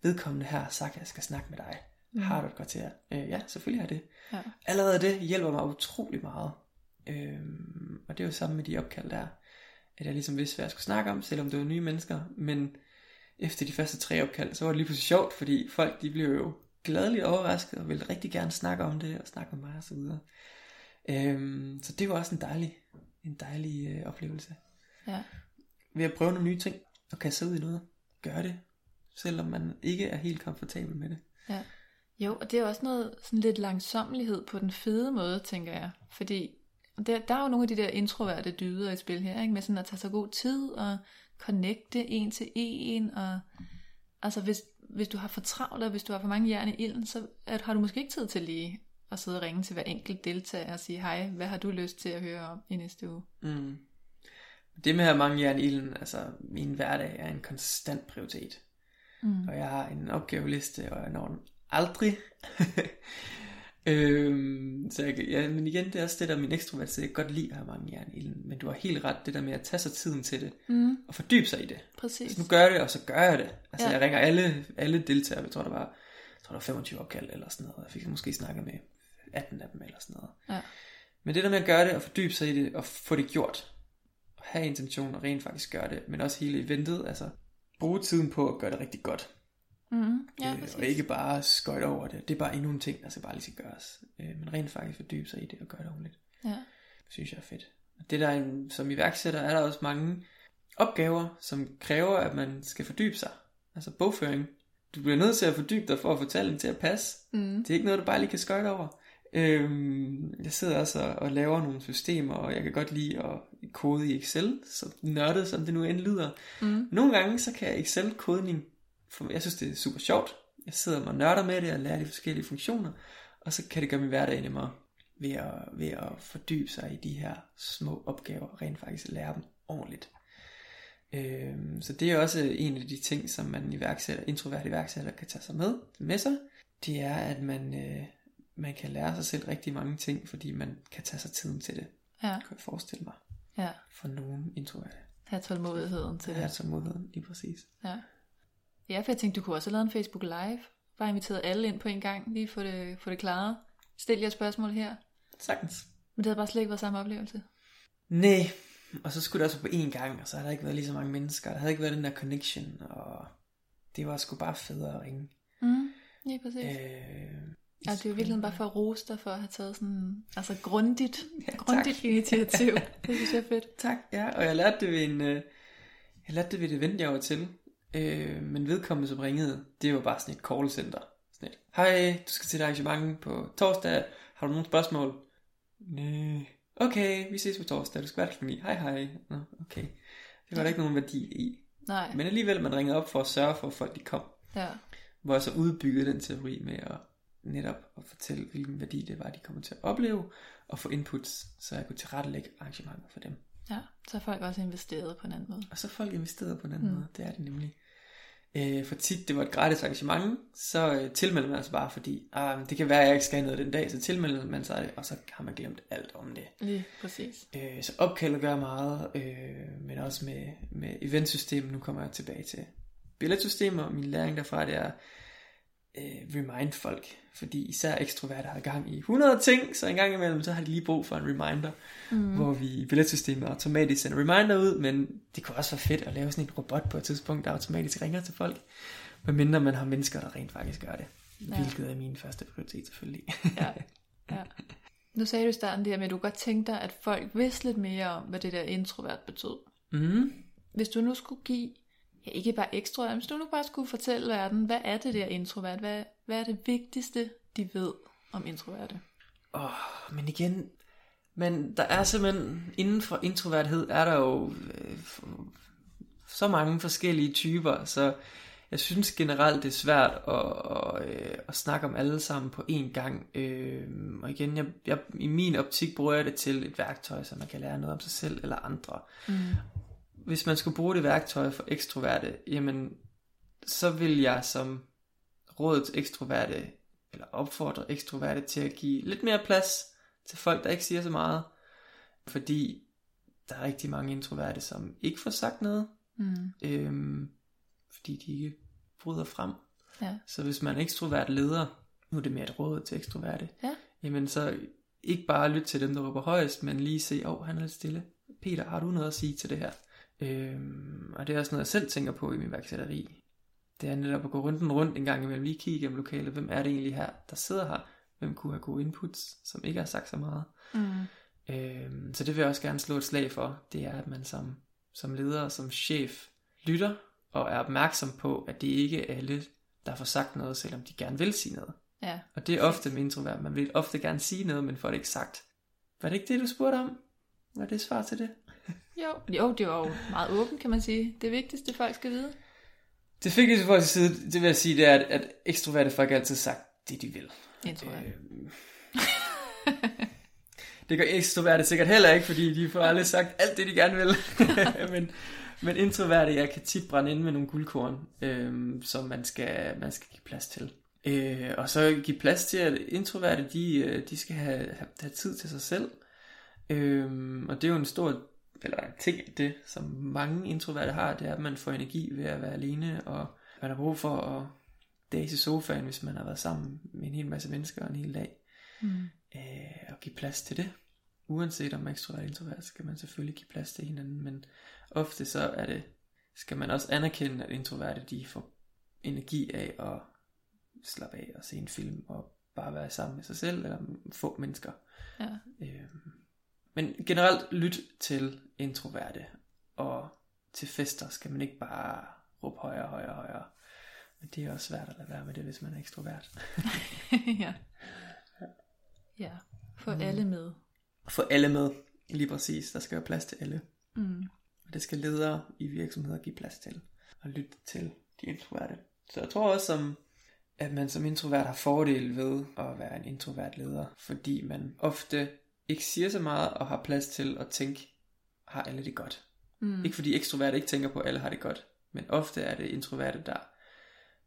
vedkommende her har sagt, at jeg skal snakke med dig. Mm. Har du et kvarter? Ja, selvfølgelig har jeg det. Ja. Allerede det hjælper mig utrolig meget. Og det er jo sammen med de opkald der, at jeg ligesom vidste, hvad jeg skulle snakke om, selvom det var nye mennesker. Men efter de første 3 opkald, så var det lige pludselig sjovt, fordi folk de blev jo gladeligt overrasket, og ville rigtig gerne snakke om det, og snakke med mig og så videre. Så det var også en dejlig oplevelse. Ja. Ved at prøve nogle nye ting, og kaste ud i noget, gøre det, selvom man ikke er helt komfortabel med det. Ja. Jo, og det er også noget sådan lidt langsommelighed på den fede måde, tænker jeg. Fordi der er jo nogle af de der introverte dyder i spil her, ikke? Med sådan at tage sig god tid, og connecte en til en, og altså hvis du har for travlt, og hvis du har for mange jern i ilden, så har du måske ikke tid til lige at sidde og ringe til hver enkelt deltager og sige, hej, hvad har du lyst til at høre om i næste uge? Mm. Det med at have mange jern i ilden, altså min hverdag er en konstant prioritet. Mm. Og jeg har en opgaveliste, og jeg når den aldrig. Så ja, men igen, det er også det der min ekstrovert, så jeg godt lide at have mange jern i ilden. Men du har helt ret, det der med at tage sig tiden til det, og fordybe sig i det. Præcis. Altså, nu gør jeg det, og så gør jeg det. Altså ja. Jeg ringer alle deltagere, jeg tror der var 25 opkald eller sådan noget. Jeg fik måske snakket med 18 af dem eller sådan noget. Ja. Men det der med at gøre det, og fordybe sig i det, og få det gjort, og have intention og rent faktisk gøre det, men også hele eventet, altså bruge tiden på at gøre det rigtig godt. Mm-hmm. Ja, og ikke bare skøjt over det. Det er bare endnu en ting, der skal bare lige skal gøres, men rent faktisk fordybe sig i det og gøre det ordentligt. Ja. Det synes jeg er fedt. Det der som iværksætter er der også mange opgaver, som kræver at man skal fordybe sig. Altså bogføring. Du bliver nødt til at fordybe dig for at få tallene til at passe. Mm. Det er ikke noget du bare lige kan skøjte over. Jeg sidder også og laver nogle systemer, og jeg kan godt lide at kode i Excel, så nørdet som det nu end lyder. Mm. Nogle gange så kan Excel-kodning, jeg synes det er super sjovt. Jeg sidder og nørder med det og lærer de forskellige funktioner, og så kan det gøre min hverdag nemmere ved at fordybe sig i de her små opgaver og rent faktisk lære dem ordentligt. Så det er også en af de ting, som man introvert iværksætter kan tage sig med sig. Det er at man kan lære sig selv rigtig mange ting, fordi man kan tage sig tiden til det. Ja. Det kan jeg forestille mig. Ja. For nogen introverte. Have tålmodigheden til det. Have tålmodigheden, lige præcis. Ja. Ja, for jeg tænkte, du kunne også have lavet en Facebook Live. Bare inviteret alle ind på en gang, lige få det klaret. Stil jer spørgsmål her. Sagtens. Men det havde bare slet ikke været samme oplevelse. Nej, og så skulle det også på en gang, og så har der ikke været lige så mange mennesker. Der havde ikke været den der connection, og det var sgu bare federe at ringe. Mm, ja, præcis. Ja, det er jo virkelig bare for at rose dig for at have taget sådan, altså grundigt initiativ. Det synes jeg er fedt. Tak, ja, og jeg lærte det ved et event, jeg var til. Men vedkommende som ringede, det var bare sådan et callcenter. Sådan et, hej, du skal til et arrangement på torsdag, har du nogle spørgsmål? Næh. Okay, vi ses på torsdag, du skal være der kl. 9. Hej hej. Nå, okay. Det var der ikke nogen værdi i. Nej. Men alligevel man ringede op for at sørge for at folk de kom. Ja. Hvor jeg så udbyggede den teori med at netop at fortælle hvilken værdi det var de kommer til at opleve, og få inputs, så jeg kunne tilrettelægge arrangementer for dem. Ja, så folk også investeret på en anden måde. Og så folk investeret på en anden måde, det er det nemlig. For tit det var et gratis arrangement, så tilmelder man sig bare, fordi det kan være, at jeg ikke skal have noget den dag, så tilmelder man sig det, og så har man glemt alt om det. Lige præcis. Så opkaldet gør meget, men også med eventsystemet, nu kommer jeg tilbage til billetsystemer, og min læring derfra, det er remind folk, fordi især ekstroverter har gang i 100 ting, så en gang imellem, så har de lige brug for en reminder, hvor vi i billetsystemet automatisk sender reminder ud, men det kunne også være fedt at lave sådan en robot på et tidspunkt, der automatisk ringer til folk, medmindre man har mennesker, der rent faktisk gør det, hvilket er min første prioritet selvfølgelig. Ja. Nu sagde du i starten det her med, at du godt tænkte dig, at folk vidste lidt mere om, hvad det der introvert betød. Hvis du nu skulle give ikke bare ekstrovert, men hvis du nu bare skulle fortælle verden, hvad er det der introvert? Hvad er det vigtigste, de ved om introverte? Men igen, men der er simpelthen, inden for introverthed, er der jo så mange forskellige typer, så jeg synes generelt, det er svært at snakke om alle sammen på én gang. Og igen, jeg, i min optik bruger jeg det til et værktøj, så man kan lære noget om sig selv eller andre. Hvis man skulle bruge det værktøj for ekstroverte, jamen, så vil jeg som råd til ekstroverte, eller opfordre ekstroverte til at give lidt mere plads til folk, der ikke siger så meget. Fordi der er rigtig mange introverte, som ikke får sagt noget, fordi de ikke bryder frem. Ja. Så hvis man er ekstrovert leder, nu er det mere et råd til ekstroverte, jamen så ikke bare lytte til dem, der råber højest, men lige se, han er lidt stille. Peter, har du noget at sige til det her? Og det er også noget jeg selv tænker på i min værksætteri. Det er netop at gå rundt en gang imellem, lige kigge gennem lokalet. Hvem er det egentlig her, der sidder her? Hvem kunne have gode inputs, som ikke har sagt så meget? Så det vil jeg også gerne slå et slag for. Det er at man som leder og som chef lytter og er opmærksom på, at det ikke er alle der får sagt noget, selvom de gerne vil sige noget. Og det er ofte med introvert. Man vil ofte gerne sige noget, men får det ikke sagt. Var det ikke det du spurgte om? Var det svar til det? Jo, det var jo meget åbent, kan man sige. Det vigtigste, folk skal vide. Det vigtigste, folk skal vide, det vil jeg sige, det er, at ekstroverte folk altid sagt det, de vil. Det gør ekstroverte sikkert heller ikke, fordi de får aldrig sagt alt det, de gerne vil. men introverte, jeg kan tit brænde ind med nogle guldkorn, som man skal give plads til. Og så give plads til, at introverte, de skal have tid til sig selv. Og det er jo en stor ting, det som mange introverte har, det er at man får energi ved at være alene, og man har brug for at dage i sofaen, hvis man har været sammen med en hel masse mennesker en hel dag, og give plads til det. Uanset om man er ekstrovert eller introvert, skal man selvfølgelig give plads til hinanden, men ofte så er det, skal man også anerkende, at introverte de får energi af at slappe af og se en film og bare være sammen med sig selv eller få mennesker. Men generelt lyt til introverte, og til fester skal man ikke bare råbe højere. Men det er også svært at lade være med det, hvis man er ekstrovert. Ja, få alle med. Få alle med, lige præcis. Der skal være plads til alle. Og det skal ledere i virksomheder give plads til. Og lytte til de introverte. Så jeg tror også, at man som introvert har fordel ved at være en introvert leder, fordi man ofte ikke siger så meget og har plads til at tænke, har alle det godt? Ikke fordi ekstroverte ikke tænker på, at alle har det godt, men ofte er det introverte,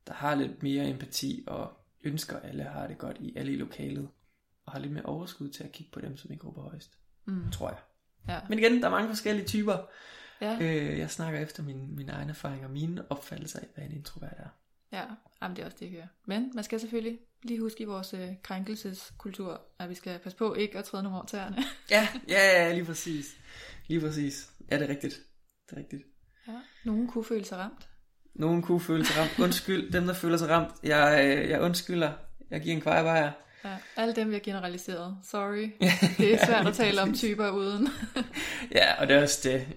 der har lidt mere empati og ønsker, at alle har det godt i alle i lokalet, og har lidt mere overskud til at kigge på dem, som ikke råber højst, tror jeg. Ja. Men igen, der er mange forskellige typer. Ja. Jeg snakker efter mine egne erfaringer og mine opfattelser af, hvad en introvert er. Ja, jamen det er også det, jeg hører. Men man skal selvfølgelig lige huske i vores krænkelseskultur, at vi skal passe på ikke at træde nogle over tæerne. ja, lige præcis. Lige præcis. Ja, det er rigtigt. Det er rigtigt. Ja, nogen kunne føle sig ramt. Undskyld, dem der føler sig ramt. Jeg undskylder. Jeg giver en kvarebajer. Ja, alle dem vi har generaliseret. Sorry. Det er svært at tale om typer uden. Ja, og det er også det.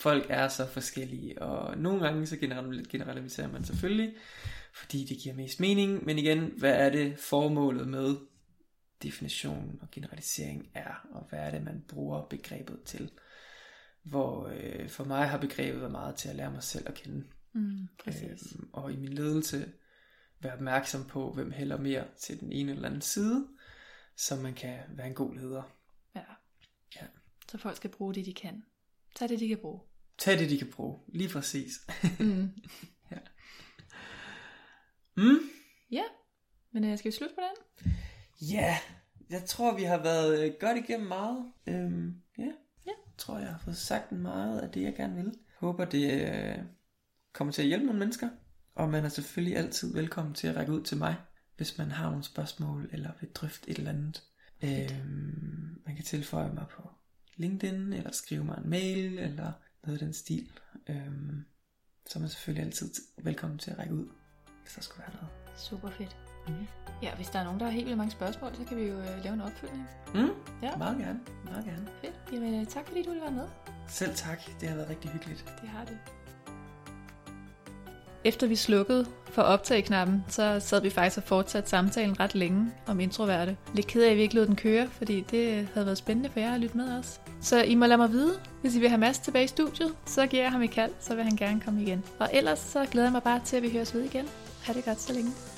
folk er så forskellige, og nogle gange så generaliserer man selvfølgelig, fordi det giver mest mening, men igen, hvad er det formålet med definitionen og generalisering er, og hvad er det, man bruger begrebet til? Hvor for mig har begrebet været meget til at lære mig selv at kende. Og i min ledelse være opmærksom på, hvem hælder mere til den ene eller anden side, så man kan være en god leder. Ja. Så folk skal bruge det, de kan. Tag det, de kan bruge. Lige præcis. Ja. Ja, men skal vi slutte på den? Ja, jeg tror, vi har været godt igennem meget. Jeg tror, jeg har fået sagt meget af det, jeg gerne vil. Håber, det kommer til at hjælpe nogle mennesker. Og man er selvfølgelig altid velkommen til at række ud til mig, hvis man har nogle spørgsmål eller vil drøfte et eller andet. Man kan tilføje mig på LinkedIn, eller skrive mig en mail, eller noget af den stil. Så er man selvfølgelig altid velkommen til at række ud, hvis der skulle være noget. Super fedt. Ja, hvis der er nogen, der har helt vildt mange spørgsmål, så kan vi jo lave en opfølgning. Ja. Meget gerne. Fedt. Jamen, tak fordi du ville være med. Selv tak. Det har været rigtig hyggeligt. Det har det. Efter vi slukkede for optageknappen, så sad vi faktisk og fortsatte samtalen ret længe om introverte. Lidt ked af, at vi ikke lod den køre, fordi det havde været spændende for jer at lytte med os. Så I må lade mig vide, hvis I vil have Mads tilbage i studiet, så giver jeg ham et kald, så vil han gerne komme igen. Og ellers så glæder jeg mig bare til, at vi høres ved igen. Ha' det godt så længe.